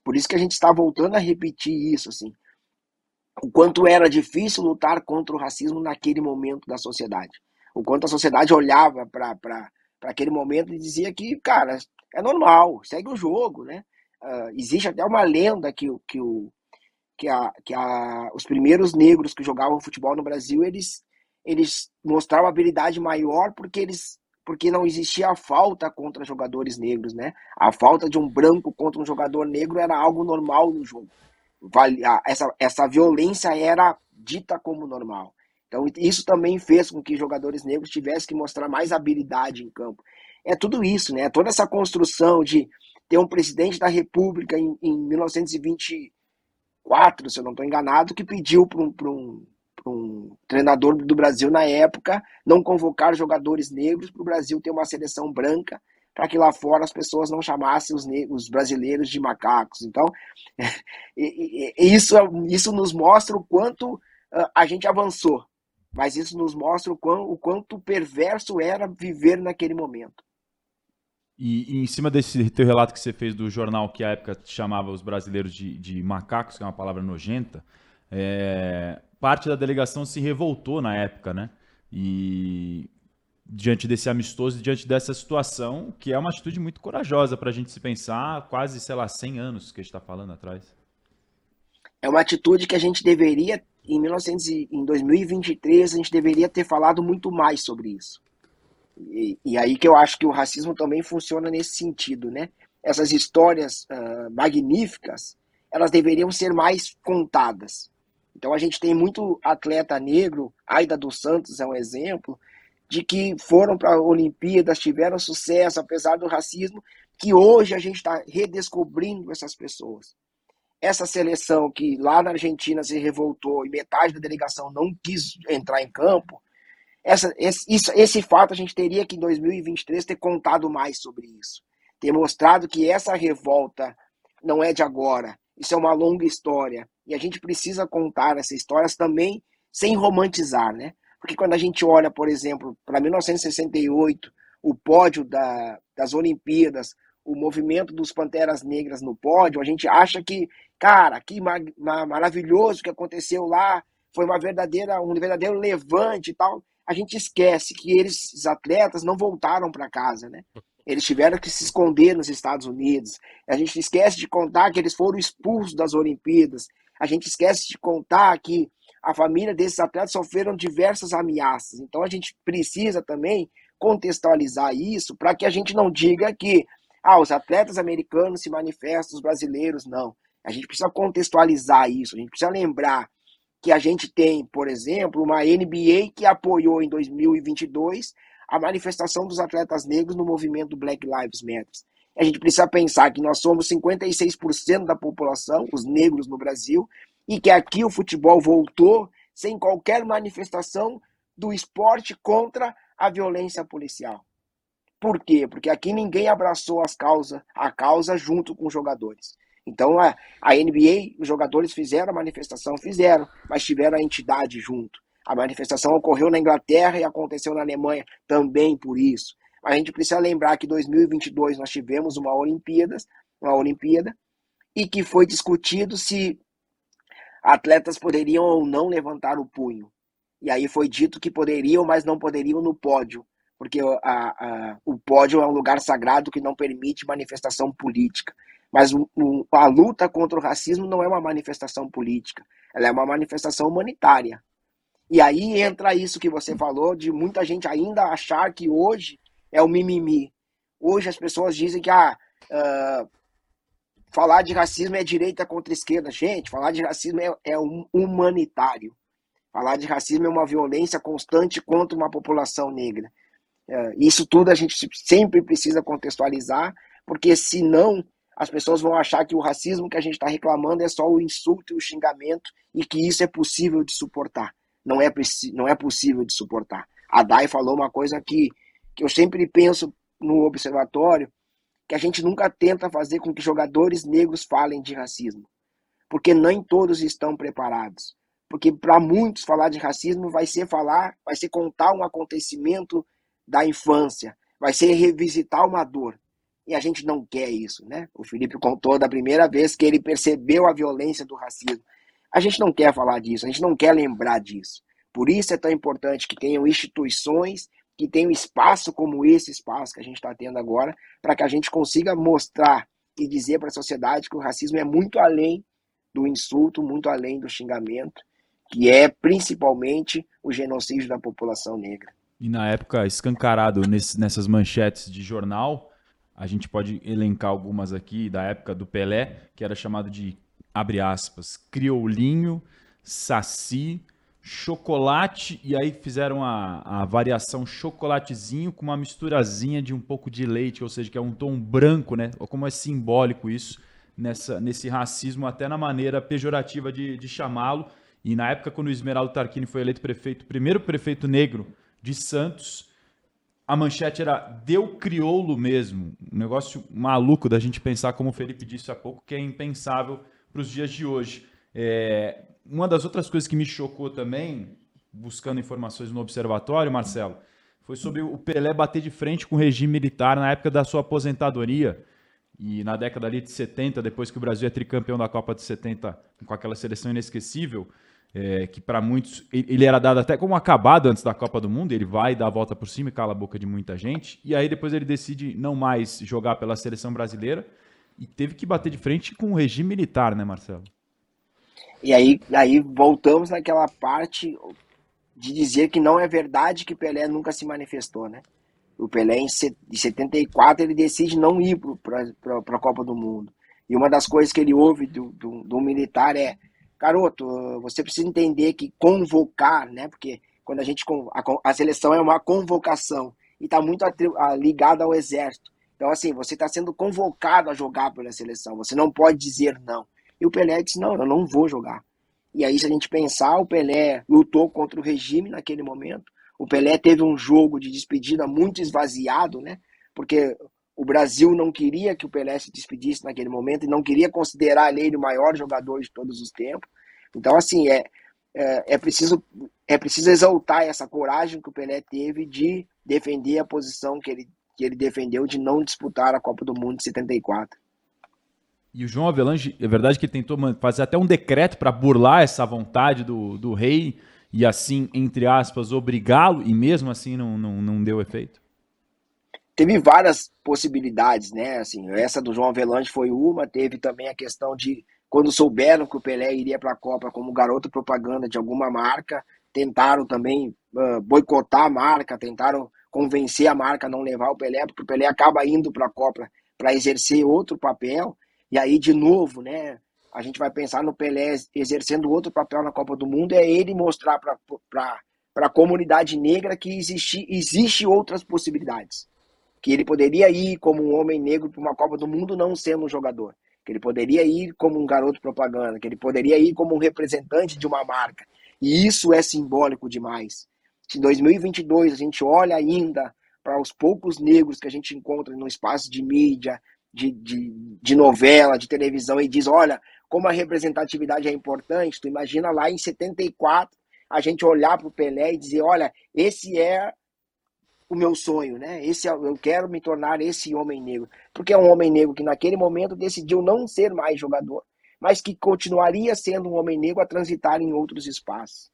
por isso que a gente está voltando a repetir isso, assim. O quanto era difícil lutar contra o racismo naquele momento da sociedade. O quanto a sociedade olhava para aquele momento e dizia que, cara, é normal, segue o jogo, né? Existe até uma lenda que os primeiros negros que jogavam futebol no Brasil, eles mostravam habilidade maior porque não existia a falta contra jogadores negros, né? A falta de um branco contra um jogador negro era algo normal no jogo. Essa violência era dita como normal. Então isso também fez com que jogadores negros tivessem que mostrar mais habilidade em campo. É tudo isso, né? Toda essa construção de ter um presidente da República em 1924, se eu não estou enganado, que pediu para um treinador do Brasil na época não convocar jogadores negros para o Brasil ter uma seleção branca, para que lá fora as pessoas não chamassem os brasileiros de macacos. Então, isso nos mostra o quanto a gente avançou, mas isso nos mostra o quanto perverso era viver naquele momento. E em cima desse teu relato que você fez do jornal que à época chamava os brasileiros de macacos, que é uma palavra nojenta, parte da delegação se revoltou na época, né? E diante desse amistoso, diante dessa situação, que é uma atitude muito corajosa para a gente se pensar, quase, sei lá, 100 anos que a gente está falando atrás. É uma atitude que a gente deveria, em 2023, a gente deveria ter falado muito mais sobre isso. E aí que eu acho que o racismo também funciona nesse sentido, né? Essas histórias magníficas, elas deveriam ser mais contadas. Então a gente tem muito atleta negro, Aida dos Santos é um exemplo, de que foram para Olimpíadas, tiveram sucesso apesar do racismo, que hoje a gente está redescobrindo essas pessoas. Essa seleção que lá na Argentina se revoltou e metade da delegação não quis entrar em campo, esse fato a gente teria que em 2023 ter contado mais sobre isso, ter mostrado que essa revolta não é de agora, isso é uma longa história, e a gente precisa contar essas histórias também sem romantizar, né? Porque quando a gente olha, por exemplo, para 1968, o pódio das Olimpíadas, o movimento dos Panteras Negras no pódio, a gente acha que, cara, que maravilhoso que aconteceu lá, foi um verdadeiro levante e tal. A gente esquece que eles, os atletas, não voltaram para casa, né? Eles tiveram que se esconder nos Estados Unidos. A gente esquece de contar que eles foram expulsos das Olimpíadas. A gente esquece de contar que a família desses atletas sofreram diversas ameaças. Então a gente precisa também contextualizar isso para que a gente não diga que os atletas americanos se manifestam, os brasileiros não. A gente precisa contextualizar isso, a gente precisa lembrar que a gente tem, por exemplo, uma NBA que apoiou em 2022 a manifestação dos atletas negros no movimento Black Lives Matter. A gente precisa pensar que nós somos 56% da população, os negros no Brasil, e que aqui o futebol voltou sem qualquer manifestação do esporte contra a violência policial. Por quê? Porque aqui ninguém abraçou a causa junto com os jogadores. Então a NBA, os jogadores fizeram a manifestação, mas tiveram a entidade junto. A manifestação ocorreu na Inglaterra e aconteceu na Alemanha também por isso. A gente precisa lembrar que em 2022 nós tivemos uma Olimpíada, e que foi discutido se atletas poderiam ou não levantar o punho. E aí foi dito que poderiam, mas não poderiam no pódio, porque o pódio é um lugar sagrado que não permite manifestação política. Mas a luta contra o racismo não é uma manifestação política, ela é uma manifestação humanitária. E aí entra isso que você falou, de muita gente ainda achar que hoje é o mimimi. Hoje as pessoas dizem que falar de racismo é direita contra esquerda. Gente, falar de racismo é humanitário. Falar de racismo é uma violência constante contra uma população negra. Isso tudo a gente sempre precisa contextualizar, porque senão as pessoas vão achar que o racismo que a gente está reclamando é só o insulto e o xingamento, e que isso é possível de suportar. Não é possível de suportar. A Dai falou uma coisa que eu sempre penso no observatório, que a gente nunca tenta fazer com que jogadores negros falem de racismo, porque nem todos estão preparados. Porque para muitos falar de racismo vai ser contar um acontecimento da infância, vai ser revisitar uma dor. E a gente não quer isso, né? O Felipe contou da primeira vez que ele percebeu a violência do racismo. A gente não quer falar disso, a gente não quer lembrar disso. Por isso é tão importante que tenham instituições, que tenham espaço como esse espaço que a gente está tendo agora, para que a gente consiga mostrar e dizer para a sociedade que o racismo é muito além do insulto, muito além do xingamento, que é principalmente o genocídio da população negra. E na época, escancarado nessas manchetes de jornal, a gente pode elencar algumas aqui da época do Pelé, que era chamado de, abre aspas, criolinho, saci, chocolate, e aí fizeram a variação chocolatezinho com uma misturazinha de um pouco de leite, ou seja, que é um tom branco, né? Como é simbólico isso, nesse racismo, até na maneira pejorativa de chamá-lo. E na época, quando o Esmeraldo Tarquini foi eleito primeiro prefeito negro de Santos, a manchete era "Deu crioulo mesmo", um negócio maluco da gente pensar, como o Felipe disse há pouco, que é impensável para os dias de hoje. Uma das outras coisas que me chocou também, buscando informações no observatório, Marcelo, foi sobre o Pelé bater de frente com o regime militar na época da sua aposentadoria, e na década ali de 70, depois que o Brasil é tricampeão da Copa de 70 com aquela seleção inesquecível, que para muitos ele era dado até como acabado antes da Copa do Mundo. Ele vai dar a volta por cima e cala a boca de muita gente, e aí depois ele decide não mais jogar pela seleção brasileira e teve que bater de frente com o regime militar, né, Marcelo? E aí voltamos naquela parte de dizer que não é verdade que Pelé nunca se manifestou, né? O Pelé em 74 ele decide não ir para a Copa do Mundo, e uma das coisas que ele ouve do militar é: garoto, você precisa entender que convocar, né? Porque quando a seleção é uma convocação e está muito ligada ao exército. Então, assim, você está sendo convocado a jogar pela seleção, você não pode dizer não. E o Pelé disse: não, eu não vou jogar. E aí, se a gente pensar, o Pelé lutou contra o regime naquele momento. O Pelé teve um jogo de despedida muito esvaziado, né? Porque O Brasil não queria que o Pelé se despedisse naquele momento e não queria considerar ele o maior jogador de todos os tempos. Então, assim, é preciso exaltar essa coragem que o Pelé teve de defender a posição que ele defendeu de não disputar a Copa do Mundo de 74. E o João Havelange, é verdade que ele tentou fazer até um decreto para burlar essa vontade do rei e assim, entre aspas, obrigá-lo, e mesmo assim não deu efeito? Teve várias possibilidades, né? Assim, essa do João Havelange foi uma, teve também a questão de quando souberam que o Pelé iria para a Copa como garoto propaganda de alguma marca, tentaram também boicotar a marca, tentaram convencer a marca a não levar o Pelé, porque o Pelé acaba indo para a Copa para exercer outro papel, e aí de novo, né? A gente vai pensar no Pelé exercendo outro papel na Copa do Mundo, é ele mostrar para a comunidade negra que existe outras possibilidades. Que ele poderia ir como um homem negro para uma Copa do Mundo não sendo um jogador, que ele poderia ir como um garoto propaganda, que ele poderia ir como um representante de uma marca. E isso é simbólico demais. Se 2022 a gente olha ainda para os poucos negros que a gente encontra no espaço de mídia, de novela, de televisão, e diz, olha, como a representatividade é importante, tu imagina lá em 74 a gente olhar para o Pelé e dizer, olha, esse é o meu sonho, né? Eu quero me tornar esse homem negro, porque é um homem negro que naquele momento decidiu não ser mais jogador, mas que continuaria sendo um homem negro a transitar em outros espaços.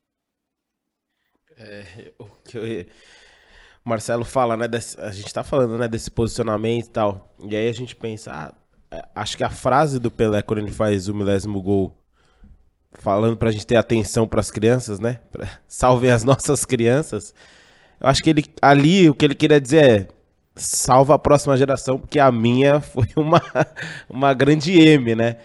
O Marcelo fala, né? A gente tá falando, né, desse posicionamento e tal, e aí a gente pensa, acho que a frase do Pelé quando ele faz o 1000º gol, falando pra gente ter atenção pras crianças, né? Salvem as nossas crianças. Eu acho que ele ali, o que ele queria dizer é, salva a próxima geração, porque a minha foi uma grande M, né?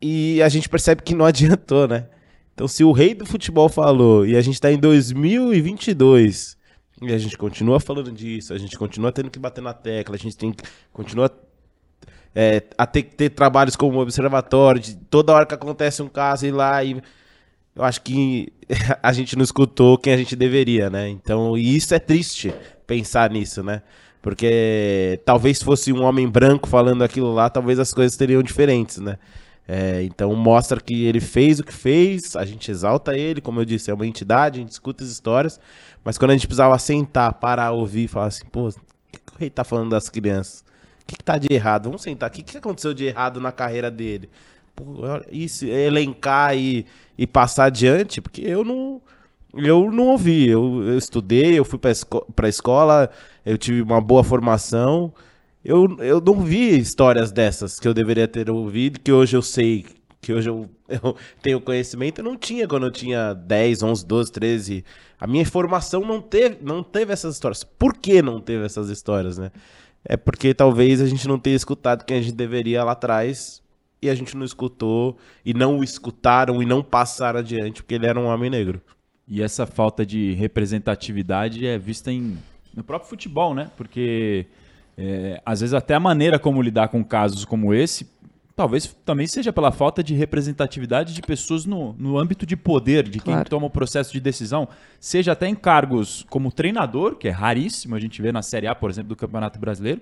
E a gente percebe que não adiantou, né? Então, se o rei do futebol falou, e a gente está em 2022, e a gente continua falando disso, a gente continua tendo que bater na tecla, a gente continua a ter trabalhos como o Observatório, de toda hora que acontece um caso, ir lá e... Eu acho que a gente não escutou quem a gente deveria, né? Então, e isso é triste pensar nisso, né? Porque talvez fosse um homem branco falando aquilo lá, talvez as coisas teriam diferentes, né? Então, mostra que ele fez o que fez, a gente exalta ele, como eu disse, é uma entidade, a gente escuta as histórias, mas quando a gente precisava sentar, parar, ouvir, falar assim, pô, o que o rei tá falando das crianças? O que tá de errado? Vamos sentar, o que aconteceu de errado na carreira dele? Isso, elencar e passar adiante, porque eu não ouvi, eu estudei, eu fui para a escola, eu tive uma boa formação, eu não vi histórias dessas que eu deveria ter ouvido, que hoje eu sei, que hoje eu tenho conhecimento, eu não tinha quando eu tinha 10, 11, 12, 13, a minha formação não teve essas histórias. Por que não teve essas histórias, né? É porque talvez a gente não tenha escutado quem a gente deveria lá atrás, e a gente não escutou, e não o escutaram, e não passaram adiante, porque ele era um homem negro. E essa falta de representatividade é vista no próprio futebol, né? Porque, às vezes, até a maneira como lidar com casos como esse, talvez também seja pela falta de representatividade de pessoas no âmbito de poder, de quem toma o processo de decisão, seja até em cargos como treinador, que é raríssimo, a gente vê na Série A, por exemplo, do Campeonato Brasileiro,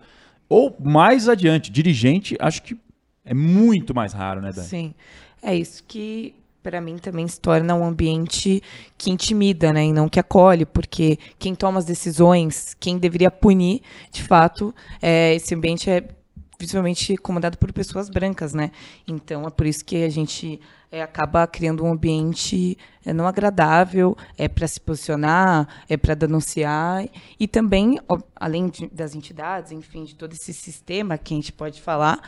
ou mais adiante, dirigente, acho que é muito mais raro, né, Dani? Sim. É isso que, para mim, também se torna um ambiente que intimida, né? E não que acolhe, porque quem toma as decisões, quem deveria punir, de fato, esse ambiente é principalmente comandado por pessoas brancas, né? Então, é por isso que a gente acaba criando um ambiente não agradável, para se posicionar, para denunciar, e também, além das entidades, enfim, de todo esse sistema que a gente pode falar,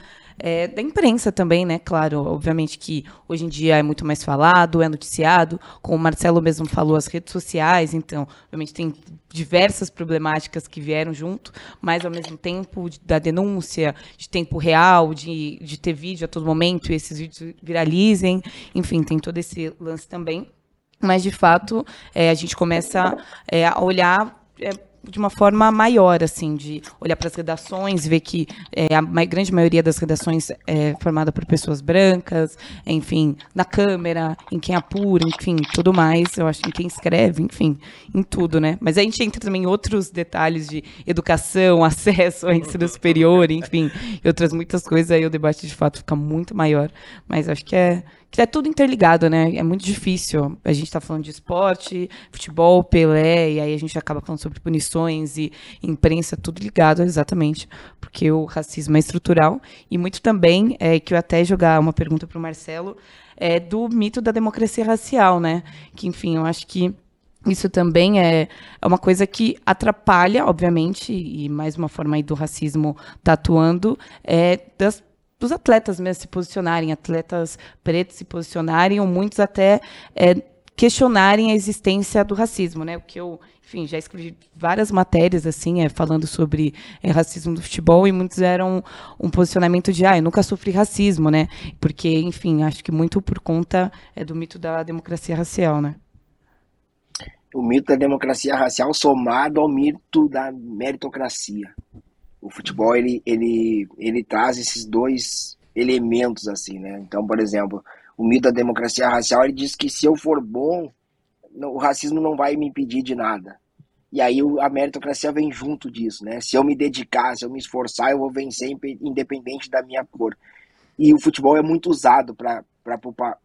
da imprensa também, né? Claro, obviamente que hoje em dia é muito mais falado, é noticiado, como o Marcelo mesmo falou, as redes sociais, então, obviamente tem diversas problemáticas que vieram junto, mas ao mesmo tempo da denúncia, de tempo real, de ter vídeo a todo momento, e esses vídeos viralizem, enfim, tem todo esse lance também, mas de fato a gente começa a olhar de uma forma maior, assim, de olhar para as redações, ver que a grande maioria das redações é formada por pessoas brancas, enfim, na câmera, em quem apura, enfim, tudo mais, eu acho, em quem escreve, enfim, em tudo, né? Mas a gente entra também em outros detalhes de educação, acesso à ensino superior, enfim, e outras muitas coisas, aí o debate, de fato, fica muito maior, mas acho que é tudo interligado, né? É muito difícil. A gente está falando de esporte, futebol, Pelé, e aí a gente acaba falando sobre punições e imprensa, tudo ligado, exatamente, porque o racismo é estrutural. E muito também, que eu até jogar uma pergunta para o Marcelo, é do mito da democracia racial, né? Que, enfim, eu acho que isso também é uma coisa que atrapalha, obviamente, e mais uma forma aí do racismo tá atuando, dos atletas mesmo se posicionarem, atletas pretos se posicionarem, ou muitos até questionarem a existência do racismo, né? O que eu, enfim, já escrevi várias matérias assim, falando sobre racismo do futebol, e muitos eram um posicionamento de, eu nunca sofri racismo, né? Porque, enfim, acho que muito por conta do mito da democracia racial, né? O mito da democracia racial somado ao mito da meritocracia. O futebol, ele traz esses dois elementos, assim, né? Então, por exemplo, o mito da democracia racial, ele diz que se eu for bom, o racismo não vai me impedir de nada. E aí a meritocracia vem junto disso, né? Se eu me dedicar, se eu me esforçar, eu vou vencer independente da minha cor. E o futebol é muito usado para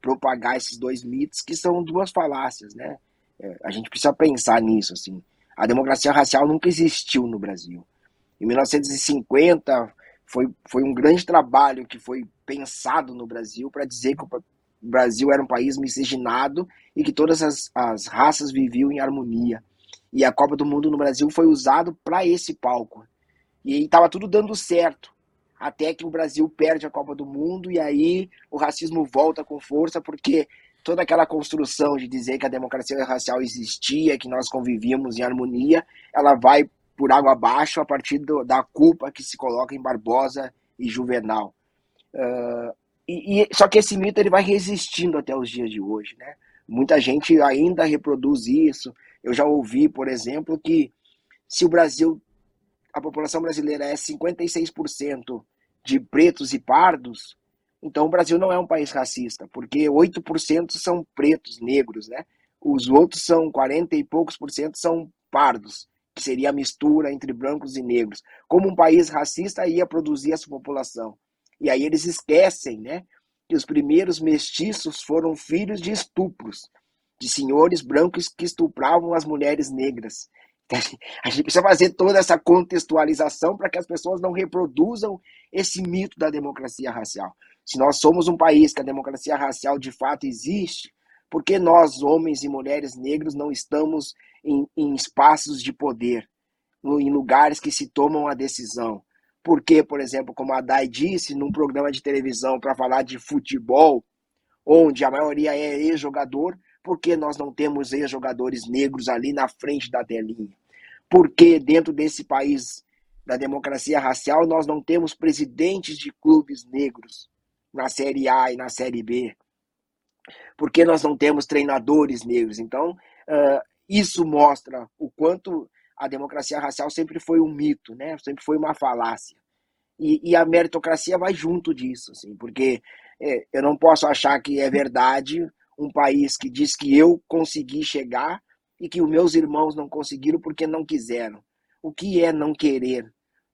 propagar esses dois mitos, que são duas falácias, né? A gente precisa pensar nisso, assim. A democracia racial nunca existiu no Brasil. Em 1950, foi um grande trabalho que foi pensado no Brasil para dizer que o Brasil era um país miscigenado e que todas as raças viviam em harmonia. E a Copa do Mundo no Brasil foi usado para esse palco. E estava tudo dando certo, até que o Brasil perde a Copa do Mundo, e aí o racismo volta com força, porque toda aquela construção de dizer que a democracia racial existia, que nós convivíamos em harmonia, ela vai por água abaixo a partir da culpa que se coloca em Barbosa e Juvenal. Só que esse mito ele vai resistindo até os dias de hoje, né? Muita gente ainda reproduz isso. Eu já ouvi, por exemplo, que se a população brasileira é 56% de pretos e pardos, então o Brasil não é um país racista, porque 8% são pretos, negros, né? Os outros são 40 e poucos por cento são pardos, que seria a mistura entre brancos e negros. Como um país racista ia produzir essa população. E aí eles esquecem, né, que os primeiros mestiços foram filhos de estupros, de senhores brancos que estupravam as mulheres negras. A gente precisa fazer toda essa contextualização para que as pessoas não reproduzam esse mito da democracia racial. Se nós somos um país que a democracia racial de fato existe, por que nós, homens e mulheres negros, não estamos em espaços de poder, em lugares que se tomam a decisão? Porque, por exemplo, como a Dai disse, num programa de televisão para falar de futebol, onde a maioria é ex-jogador, por que nós não temos ex-jogadores negros ali na frente da telinha? Por que dentro desse país da democracia racial nós não temos presidentes de clubes negros na Série A e na Série B? Por que nós não temos treinadores negros? Então, isso mostra o quanto a democracia racial sempre foi um mito, né? Sempre foi uma falácia. E a meritocracia vai junto disso, assim, porque eu não posso achar que é verdade um país que diz que eu consegui chegar e que os meus irmãos não conseguiram porque não quiseram. O que é não querer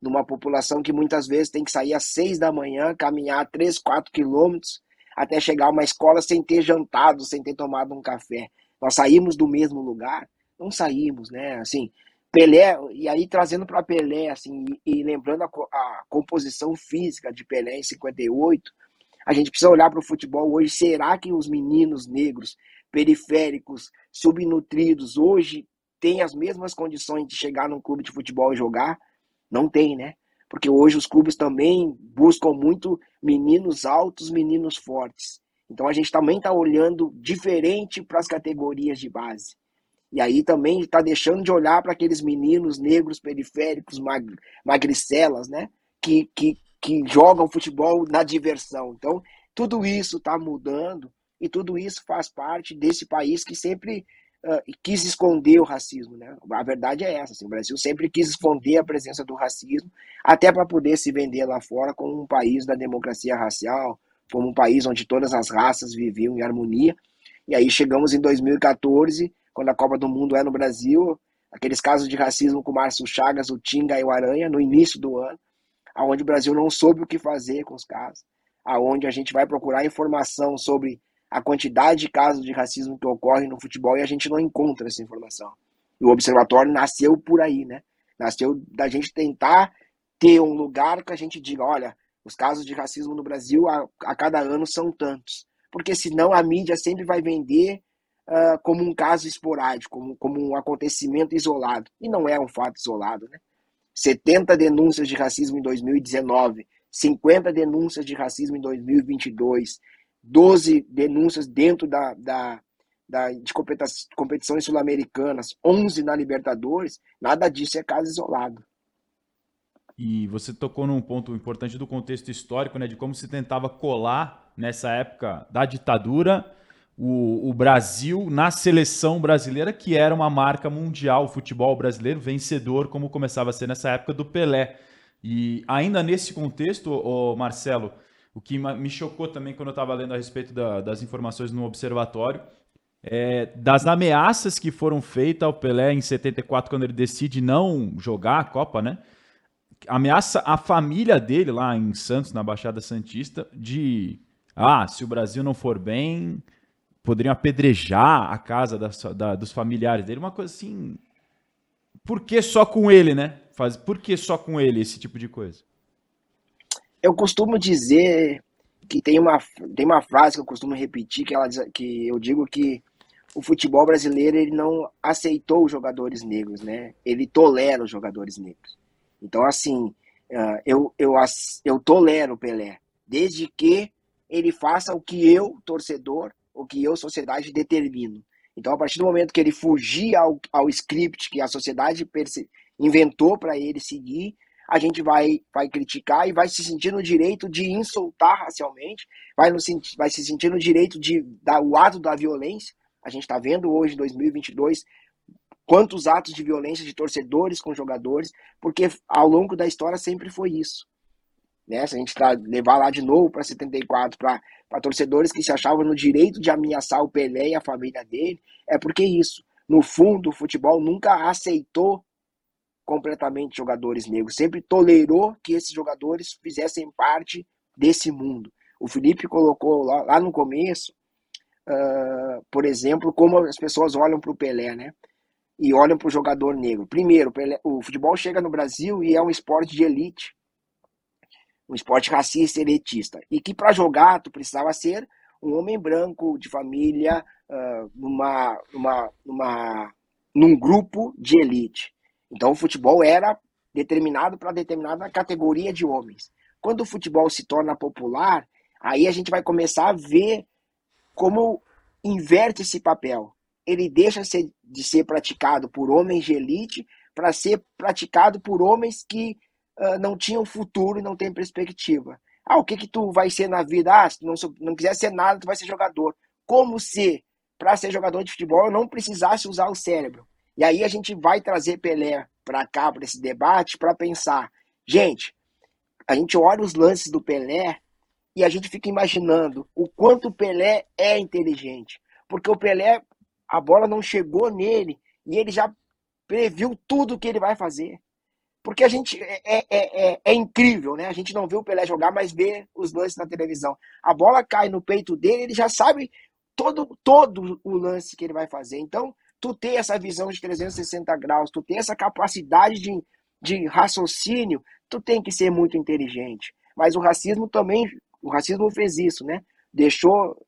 numa população que muitas vezes tem que sair às 6 da manhã, caminhar 3, 4 quilômetros, até chegar a uma escola sem ter jantado, sem ter tomado um café. Nós saímos do mesmo lugar? Não saímos, né? Assim, Pelé, e aí trazendo para Pelé, assim, e lembrando a composição física de Pelé em 58, a gente precisa olhar para o futebol hoje. Será que os meninos negros, periféricos, subnutridos, hoje têm as mesmas condições de chegar num clube de futebol e jogar? Não tem, né? Porque hoje os clubes também buscam muito meninos altos, meninos fortes. Então a gente também está olhando diferente para as categorias de base. E aí também está deixando de olhar para aqueles meninos negros, periféricos, magricelas, né? Que jogam futebol na diversão. Então tudo isso está mudando e tudo isso faz parte desse país que sempre quis esconder o racismo, né? A verdade é essa, assim, o Brasil sempre quis esconder a presença do racismo, até para poder se vender lá fora como um país da democracia racial, como um país onde todas as raças viviam em harmonia. E aí chegamos em 2014, quando a Copa do Mundo é no Brasil, aqueles casos de racismo com o Marcelo Chagas, o Tinga e o Aranha, no início do ano, aonde o Brasil não soube o que fazer com os casos, aonde a gente vai procurar informação sobre a quantidade de casos de racismo que ocorre no futebol e a gente não encontra essa informação. E o Observatório nasceu por aí, né? Nasceu da gente tentar ter um lugar que a gente diga, olha, os casos de racismo no Brasil a cada ano são tantos. Porque senão a mídia sempre vai vender como um caso esporádico, como um acontecimento isolado. E não é um fato isolado, né? 70 denúncias de racismo em 2019, 50 denúncias de racismo em 2022, 12 denúncias dentro de competições sul-americanas, 11 na Libertadores, nada disso é caso isolado. E você tocou num ponto importante do contexto histórico, né, de como se tentava colar, nessa época da ditadura, o Brasil na seleção brasileira, que era uma marca mundial, o futebol brasileiro vencedor, como começava a ser nessa época do Pelé. E ainda nesse contexto, Marcelo, o que me chocou também quando eu estava lendo a respeito das informações no Observatório, das ameaças que foram feitas ao Pelé em 74, quando ele decide não jogar a Copa, né? Ameaça a família dele lá em Santos, na Baixada Santista, de, se o Brasil não for bem, poderiam apedrejar a casa dos familiares dele, uma coisa assim, por que só com ele, né? Por que só com ele esse tipo de coisa? Eu costumo dizer que tem uma frase que eu costumo repetir, que eu digo que o futebol brasileiro ele não aceitou os jogadores negros, né? Ele tolera os jogadores negros. Então, assim, eu tolero o Pelé, desde que ele faça o que eu, torcedor, o que eu, sociedade, determino. Então, a partir do momento que ele fugir ao script que a sociedade inventou para ele seguir, a gente vai criticar e vai se sentir no direito de insultar racialmente, vai se sentir no direito de dar o ato da violência. A gente está vendo hoje, em 2022, quantos atos de violência de torcedores com jogadores, porque ao longo da história sempre foi isso, né? Se a gente levar lá de novo para 74, para torcedores que se achavam no direito de ameaçar o Pelé e a família dele, é porque isso, no fundo, o futebol nunca aceitou completamente jogadores negros, sempre tolerou que esses jogadores fizessem parte desse mundo. O Felipe colocou lá no começo, por exemplo, como as pessoas olham para o Pelé, né? E olham para o jogador negro. Primeiro, o futebol chega no Brasil e é um esporte de elite, um esporte racista e elitista, e que para jogar tu precisava ser um homem branco de família, num grupo de elite. Então o futebol era determinado para determinada categoria de homens. Quando o futebol se torna popular, aí a gente vai começar a ver como inverte esse papel. Ele deixa de ser praticado por homens de elite para ser praticado por homens que não tinham futuro e não têm perspectiva. O que tu vai ser na vida? Se tu não quiser ser nada, tu vai ser jogador. Como se, para ser jogador de futebol, eu não precisasse usar o cérebro? E aí a gente vai trazer Pelé para cá, para esse debate, para pensar. Gente, a gente olha os lances do Pelé e a gente fica imaginando o quanto o Pelé é inteligente. Porque o Pelé, a bola não chegou nele e ele já previu tudo o que ele vai fazer. Porque a gente é incrível, né? A gente não vê o Pelé jogar, mas vê os lances na televisão. A bola cai no peito dele, ele já sabe todo o lance que ele vai fazer. Então, tu ter essa visão de 360 graus, tu ter essa capacidade de raciocínio, tu tem que ser muito inteligente. Mas o racismo fez isso, né? Deixou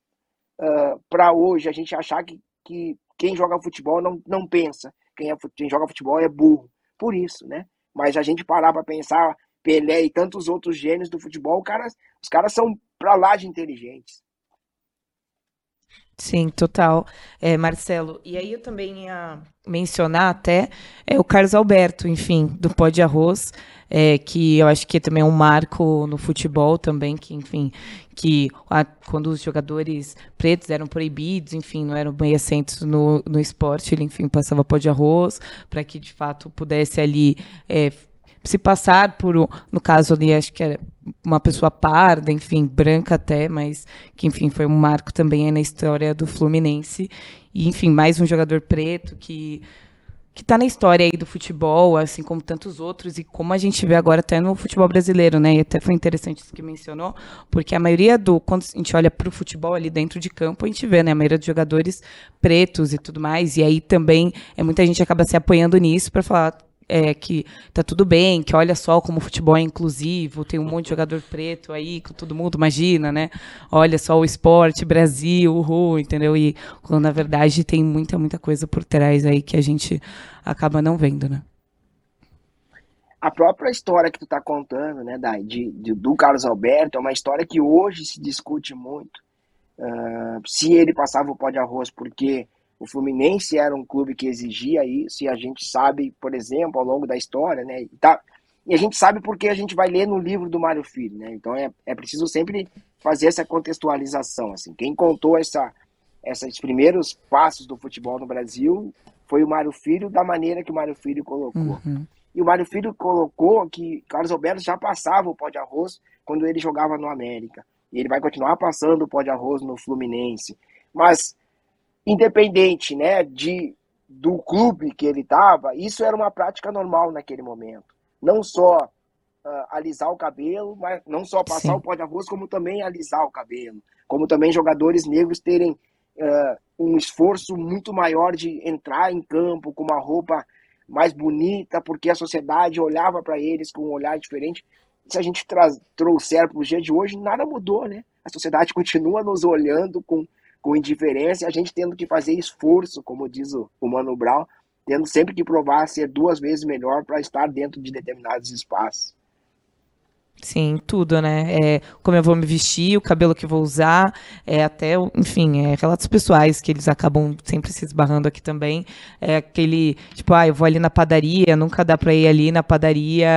para hoje a gente achar que quem joga futebol não pensa, quem joga futebol é burro, por isso, né? Mas a gente parar para pensar, Pelé e tantos outros gênios do futebol, os caras são para lá de inteligentes. Sim, total, Marcelo. E aí eu também ia mencionar até o Carlos Alberto, enfim, do Pó de Arroz, que eu acho que também é um marco no futebol também, que, enfim, que quando os jogadores pretos eram proibidos, enfim, não eram bem aceitos no esporte, ele, enfim, passava Pó de Arroz para que, de fato, pudesse ali... se passar por, no caso ali, acho que era uma pessoa parda, enfim, branca até, mas que, enfim, foi um marco também aí na história do Fluminense. E, enfim, mais um jogador preto que está na história aí do futebol, assim como tantos outros, e como a gente vê agora até no futebol brasileiro, né? E até foi interessante isso que mencionou, porque a maioria quando a gente olha para o futebol ali dentro de campo, a gente vê, né, a maioria dos jogadores pretos e tudo mais, e aí também muita gente acaba se apoiando nisso para falar... que tá tudo bem, que olha só como o futebol é inclusivo, tem um monte de jogador preto aí, que todo mundo imagina, né? Olha só o esporte, Brasil, uhul, entendeu? E quando, na verdade, tem muita, muita coisa por trás aí que a gente acaba não vendo, né? A própria história que tu tá contando, né, Dai, do Carlos Alberto, é uma história que hoje se discute muito. Se ele passava o Pó de Arroz, porque... O Fluminense era um clube que exigia isso, e a gente sabe, por exemplo, ao longo da história, né? E a gente sabe porque a gente vai ler no livro do Mário Filho, né? Então é preciso sempre fazer essa contextualização, assim. Quem contou esses primeiros passos do futebol no Brasil foi o Mário Filho, da maneira que o Mário Filho colocou. Uhum. E o Mário Filho colocou que Carlos Alberto já passava o Pó de Arroz quando ele jogava no América. E ele vai continuar passando o Pó de Arroz no Fluminense. Mas... independente, né, do clube que ele estava, isso era uma prática normal naquele momento. Não só alisar o cabelo, mas não só passar Sim. o Pó de Arroz, como também alisar o cabelo. Como também jogadores negros terem um esforço muito maior de entrar em campo com uma roupa mais bonita, porque a sociedade olhava para eles com um olhar diferente. Se a gente trouxer para o dia de hoje, nada mudou, né? A sociedade continua nos olhando com indiferença, a gente tendo que fazer esforço, como diz o Mano Brown, tendo sempre que provar ser duas vezes melhor para estar dentro de determinados espaços. Sim, tudo, né? Como eu vou me vestir, o cabelo que eu vou usar, até, enfim, relatos pessoais que eles acabam sempre se esbarrando aqui também. Aquele, tipo, eu vou ali na padaria, nunca dá pra ir ali na padaria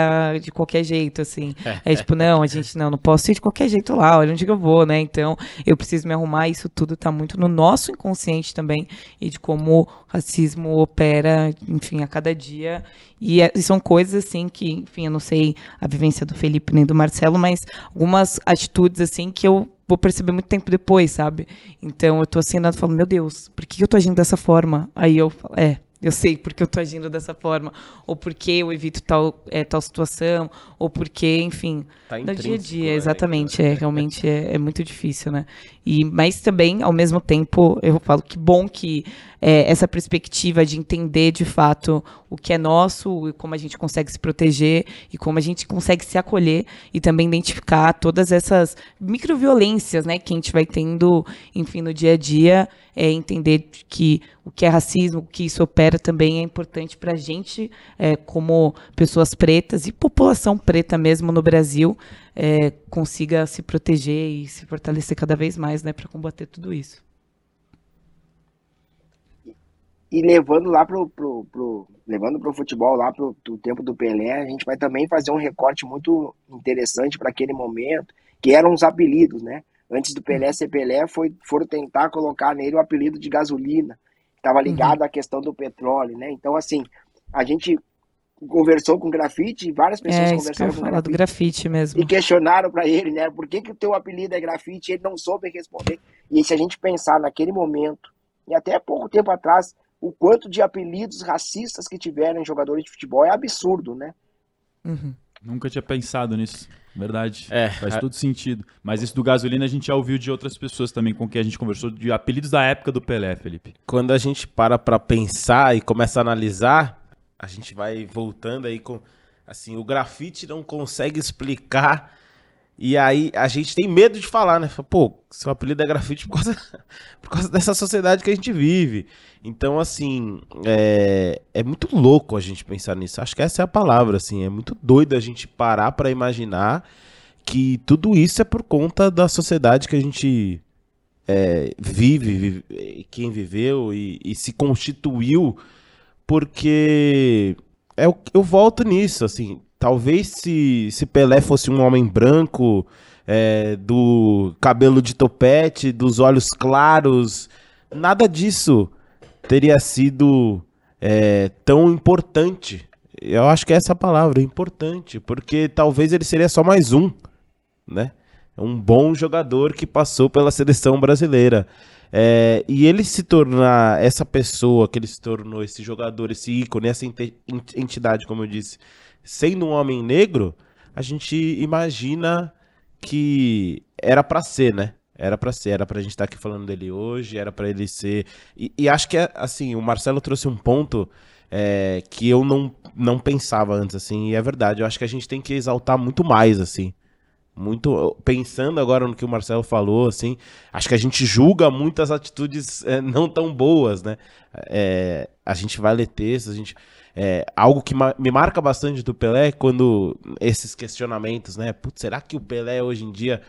de qualquer jeito, assim. Tipo, não, a gente não posso ir de qualquer jeito lá, olha onde que eu vou, né? Então, eu preciso me arrumar, isso tudo tá muito no nosso inconsciente também, e de como o racismo opera, enfim, a cada dia. E são coisas, assim, que, enfim, eu não sei a vivência do Felipe nem do Marcelo, mas algumas atitudes, assim, que eu vou perceber muito tempo depois, sabe? Então, eu tô assim, eu falo, meu Deus, por que eu tô agindo dessa forma? Aí eu falo, eu sei porque eu tô agindo dessa forma, ou porque eu evito tal situação, ou porque, enfim, tá no dia a dia, exatamente, realmente é muito difícil, né? Mas também, ao mesmo tempo, eu falo que bom que essa perspectiva de entender, de fato, o que é nosso, e como a gente consegue se proteger, e como a gente consegue se acolher, e também identificar todas essas microviolências, né, que a gente vai tendo, enfim, no dia a dia, entender que o que é racismo, o que isso opera, também é importante para a gente, como pessoas pretas e população preta mesmo no Brasil, consiga se proteger e se fortalecer cada vez mais, né, para combater tudo isso. E levando lá pro futebol, lá para o tempo do Pelé, a gente vai também fazer um recorte muito interessante para aquele momento, que eram os apelidos, né? Antes do Pelé ser Pelé, foram tentar colocar nele o apelido de Gasolina. Estava ligado à questão do petróleo, né? Então, assim, a gente conversou com o Grafite, e várias pessoas conversaram com o Grafite. Do Grafite mesmo. E questionaram para ele, né? Por que o teu apelido é Grafite? Ele não soube responder. E se a gente pensar naquele momento, e até pouco tempo atrás, o quanto de apelidos racistas que tiveram jogadores de futebol é absurdo, né? Uhum. Nunca tinha pensado nisso, verdade, faz todo sentido. Mas isso do Gasolina a gente já ouviu de outras pessoas também, com quem a gente conversou, de apelidos da época do Pelé, Felipe. Quando a gente para pensar e começa a analisar, a gente vai voltando aí com, assim, o Grafite não consegue explicar, e aí a gente tem medo de falar, né? Pô, seu apelido é Grafite por causa dessa sociedade que a gente vive. Então, assim, é muito louco a gente pensar nisso. Acho que essa é a palavra, assim. É muito doido a gente parar para imaginar que tudo isso é por conta da sociedade que a gente quem viveu e se constituiu, porque eu volto nisso, assim, talvez se Pelé fosse um homem branco, do cabelo de topete, dos olhos claros, nada disso teria sido tão importante. Eu acho que essa palavra é importante, porque talvez ele seria só mais um, né? Um bom jogador que passou pela seleção brasileira. E ele se tornar essa pessoa que ele se tornou, esse jogador, esse ícone, essa entidade, como eu disse, sendo um homem negro, a gente imagina que era pra ser, né? Era pra ser, era pra gente estar aqui falando dele hoje, era pra ele ser... E acho que, assim, o Marcelo trouxe um ponto... que eu não pensava antes, assim, e é verdade, eu acho que a gente tem que exaltar muito mais, assim, muito, pensando agora no que o Marcelo falou, assim, acho que a gente julga muitas atitudes não tão boas, né, a gente vai ler textos, algo que me marca bastante do Pelé, quando esses questionamentos, né, putz, será que o Pelé hoje em dia,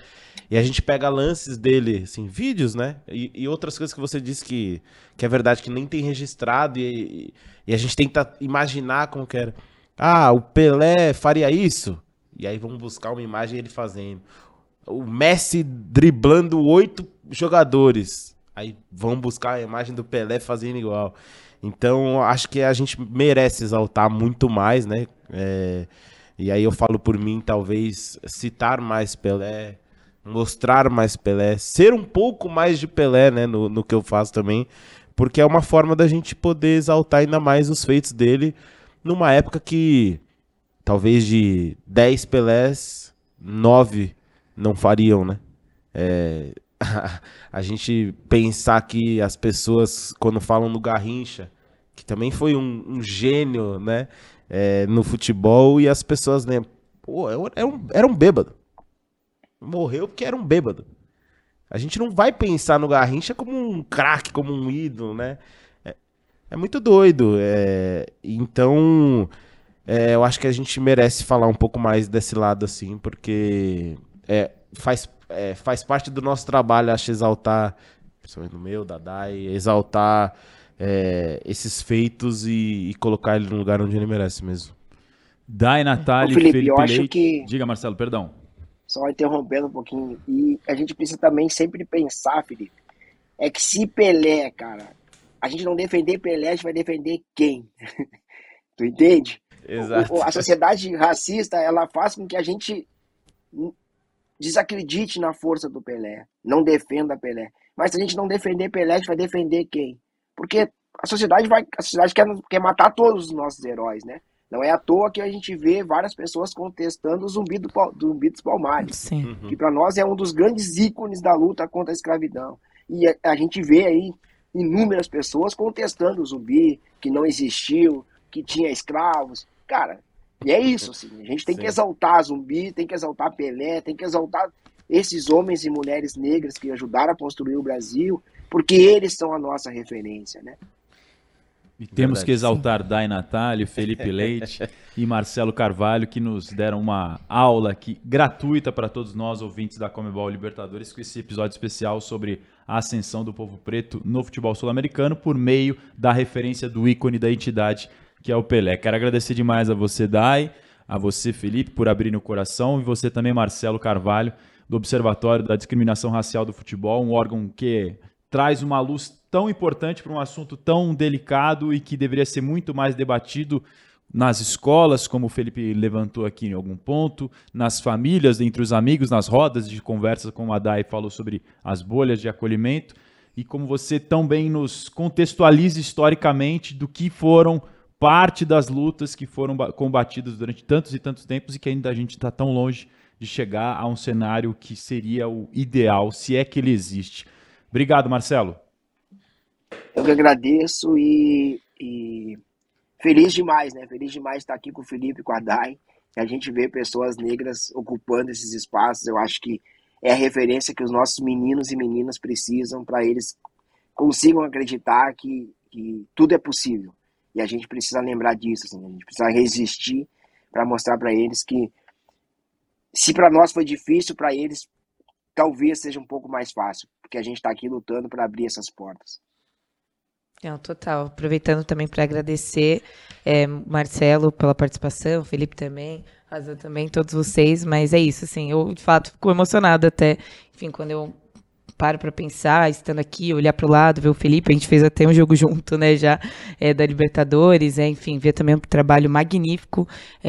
e a gente pega lances dele, assim, vídeos, né? E outras coisas que você disse que é verdade, que nem tem registrado, e a gente tenta imaginar como que era. Ah, o Pelé faria isso? E aí vamos buscar uma imagem dele fazendo. O Messi driblando 8 jogadores. Aí vamos buscar a imagem do Pelé fazendo igual. Então, acho que a gente merece exaltar muito mais, né? E aí eu falo por mim, talvez, citar mais Pelé... mostrar mais Pelé, ser um pouco mais de Pelé, né, no que eu faço também, porque é uma forma da gente poder exaltar ainda mais os feitos dele numa época que talvez de 10 Pelés, 9 não fariam, né? A gente pensar que as pessoas, quando falam do Garrincha, que também foi um gênio, né, no futebol, e as pessoas lembram, pô, era um bêbado. Morreu porque era um bêbado. A gente não vai pensar no Garrincha como um craque, como um ídolo, né? É muito doido. Então, eu acho que a gente merece falar um pouco mais desse lado, assim, porque faz parte do nosso trabalho, acho, exaltar, principalmente no meu, da Dai, exaltar esses feitos e colocar ele no lugar onde ele merece mesmo. Dai, Natália, Felipe Leite... que... Diga, Marcelo, perdão. Só interrompendo um pouquinho, e a gente precisa também sempre pensar, Felipe, que se Pelé, cara, a gente não defender Pelé, a gente vai defender quem? Tu entende? Exato. A sociedade racista, ela faz com que a gente desacredite na força do Pelé, não defenda Pelé. Mas se a gente não defender Pelé, a gente vai defender quem? Porque a sociedade quer matar todos os nossos heróis, né? Não é à toa que a gente vê várias pessoas contestando o Zumbi dos Palmares, sim, que para nós é um dos grandes ícones da luta contra a escravidão. E a gente vê aí inúmeras pessoas contestando o Zumbi, que não existiu, que tinha escravos. Cara, e é isso, assim, a gente tem que exaltar Zumbi, tem que exaltar Pelé, tem que exaltar esses homens e mulheres negras que ajudaram a construir o Brasil, porque eles são a nossa referência, né? E temos que exaltar Dai Natália, Felipe Leite e Marcelo Carvalho, que nos deram uma aula aqui gratuita para todos nós, ouvintes da CONMEBOL Libertadores, com esse episódio especial sobre a ascensão do povo preto no futebol sul-americano por meio da referência do ícone da entidade, que é o Pelé. Quero agradecer demais a você, Dai, a você, Felipe, por abrir o coração, e você também, Marcelo Carvalho, do Observatório da Discriminação Racial do Futebol, um órgão que traz uma luz tão importante para um assunto tão delicado e que deveria ser muito mais debatido nas escolas, como o Felipe levantou aqui em algum ponto, nas famílias, entre os amigos, nas rodas de conversa, como a Dai falou sobre as bolhas de acolhimento, e como você tão bem nos contextualiza historicamente do que foram parte das lutas que foram combatidas durante tantos e tantos tempos e que ainda a gente está tão longe de chegar a um cenário que seria o ideal, se é que ele existe. Obrigado, Marcelo. Eu que agradeço e feliz demais, né? Feliz demais estar aqui com o Felipe e com a Dai. A gente vê pessoas negras ocupando esses espaços. Eu acho que é a referência que os nossos meninos e meninas precisam para eles consigam acreditar que tudo é possível. E a gente precisa lembrar disso, assim. A gente precisa resistir para mostrar para eles que se para nós foi difícil, para eles talvez seja um pouco mais fácil. porque a gente está aqui lutando para abrir essas portas. Não, total. Aproveitando também para agradecer Marcelo pela participação, Felipe também, Razão também, todos vocês, mas é isso, assim, eu de fato fico emocionada até, enfim, quando eu paro para pensar, estando aqui, olhar para o lado, ver o Felipe, a gente fez até um jogo junto, né, já da Libertadores, enfim, ver também o trabalho magnífico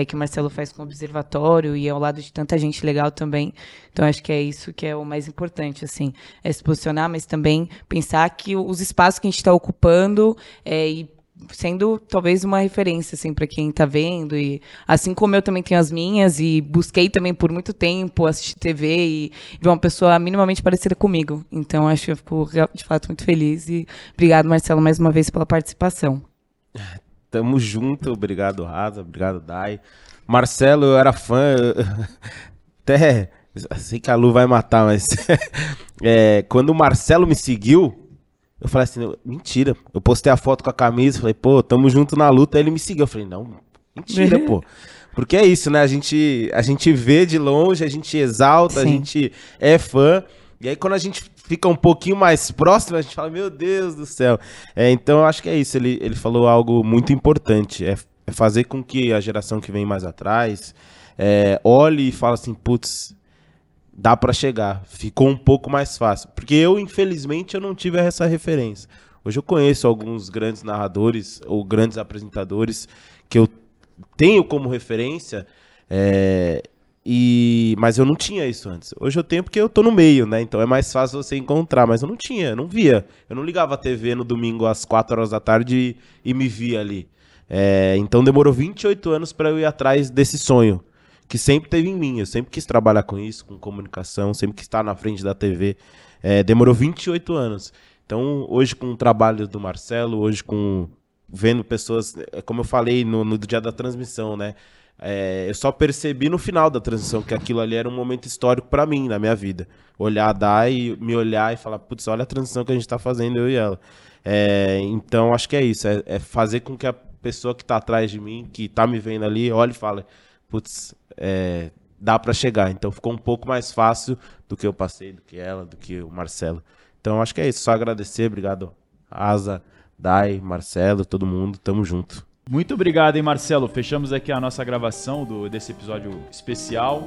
que o Marcelo faz com o Observatório e ao lado de tanta gente legal também, então acho que é isso que é o mais importante, assim, é se posicionar, mas também pensar que os espaços que a gente está ocupando e sendo talvez uma referência assim para quem está vendo, e assim como eu também tenho as minhas e busquei também por muito tempo assistir TV e ver uma pessoa minimamente parecida comigo, então acho que eu fico de fato muito feliz e obrigado, Marcelo, mais uma vez pela participação. Tamo junto, obrigado Raza, obrigado Dai. Marcelo, eu era fã, até sei que a Lu vai matar, mas quando o Marcelo me seguiu, eu falei assim, mentira, eu postei a foto com a camisa, falei, pô, tamo junto na luta, aí ele me seguiu, eu falei, não, mentira, pô. Porque é isso, né, a gente vê de longe, a gente exalta, sim, a gente é fã, e aí quando a gente fica um pouquinho mais próximo, a gente fala, meu Deus do céu. Então eu acho que é isso, ele falou algo muito importante, é fazer com que a geração que vem mais atrás olhe e fale assim, putz, dá para chegar, ficou um pouco mais fácil, porque eu, infelizmente, eu não tive essa referência. Hoje eu conheço alguns grandes narradores ou grandes apresentadores que eu tenho como referência, mas eu não tinha isso antes. Hoje eu tenho porque eu tô no meio, né? Então é mais fácil você encontrar, mas eu não tinha, não via. Eu não ligava a TV no domingo às 4 horas da tarde e me via ali. Então demorou 28 anos para eu ir atrás desse sonho que sempre teve em mim, eu sempre quis trabalhar com isso, com comunicação, sempre quis estar na frente da TV, demorou 28 anos, então hoje com o trabalho do Marcelo, hoje vendo pessoas, como eu falei no dia da transmissão, né, eu só percebi no final da transmissão que aquilo ali era um momento histórico para mim, na minha vida, olhar a Dai e me olhar e falar, putz, olha a transição que a gente tá fazendo, eu e ela, então acho que é isso, é fazer com que a pessoa que tá atrás de mim, que tá me vendo ali, olhe e fale, putz, dá para chegar, então ficou um pouco mais fácil do que eu passei, do que ela, do que o Marcelo, então acho que é isso, só agradecer, obrigado Asa, Dai, Marcelo, todo mundo, tamo junto. Muito obrigado, hein, Marcelo, fechamos aqui a nossa gravação desse episódio especial.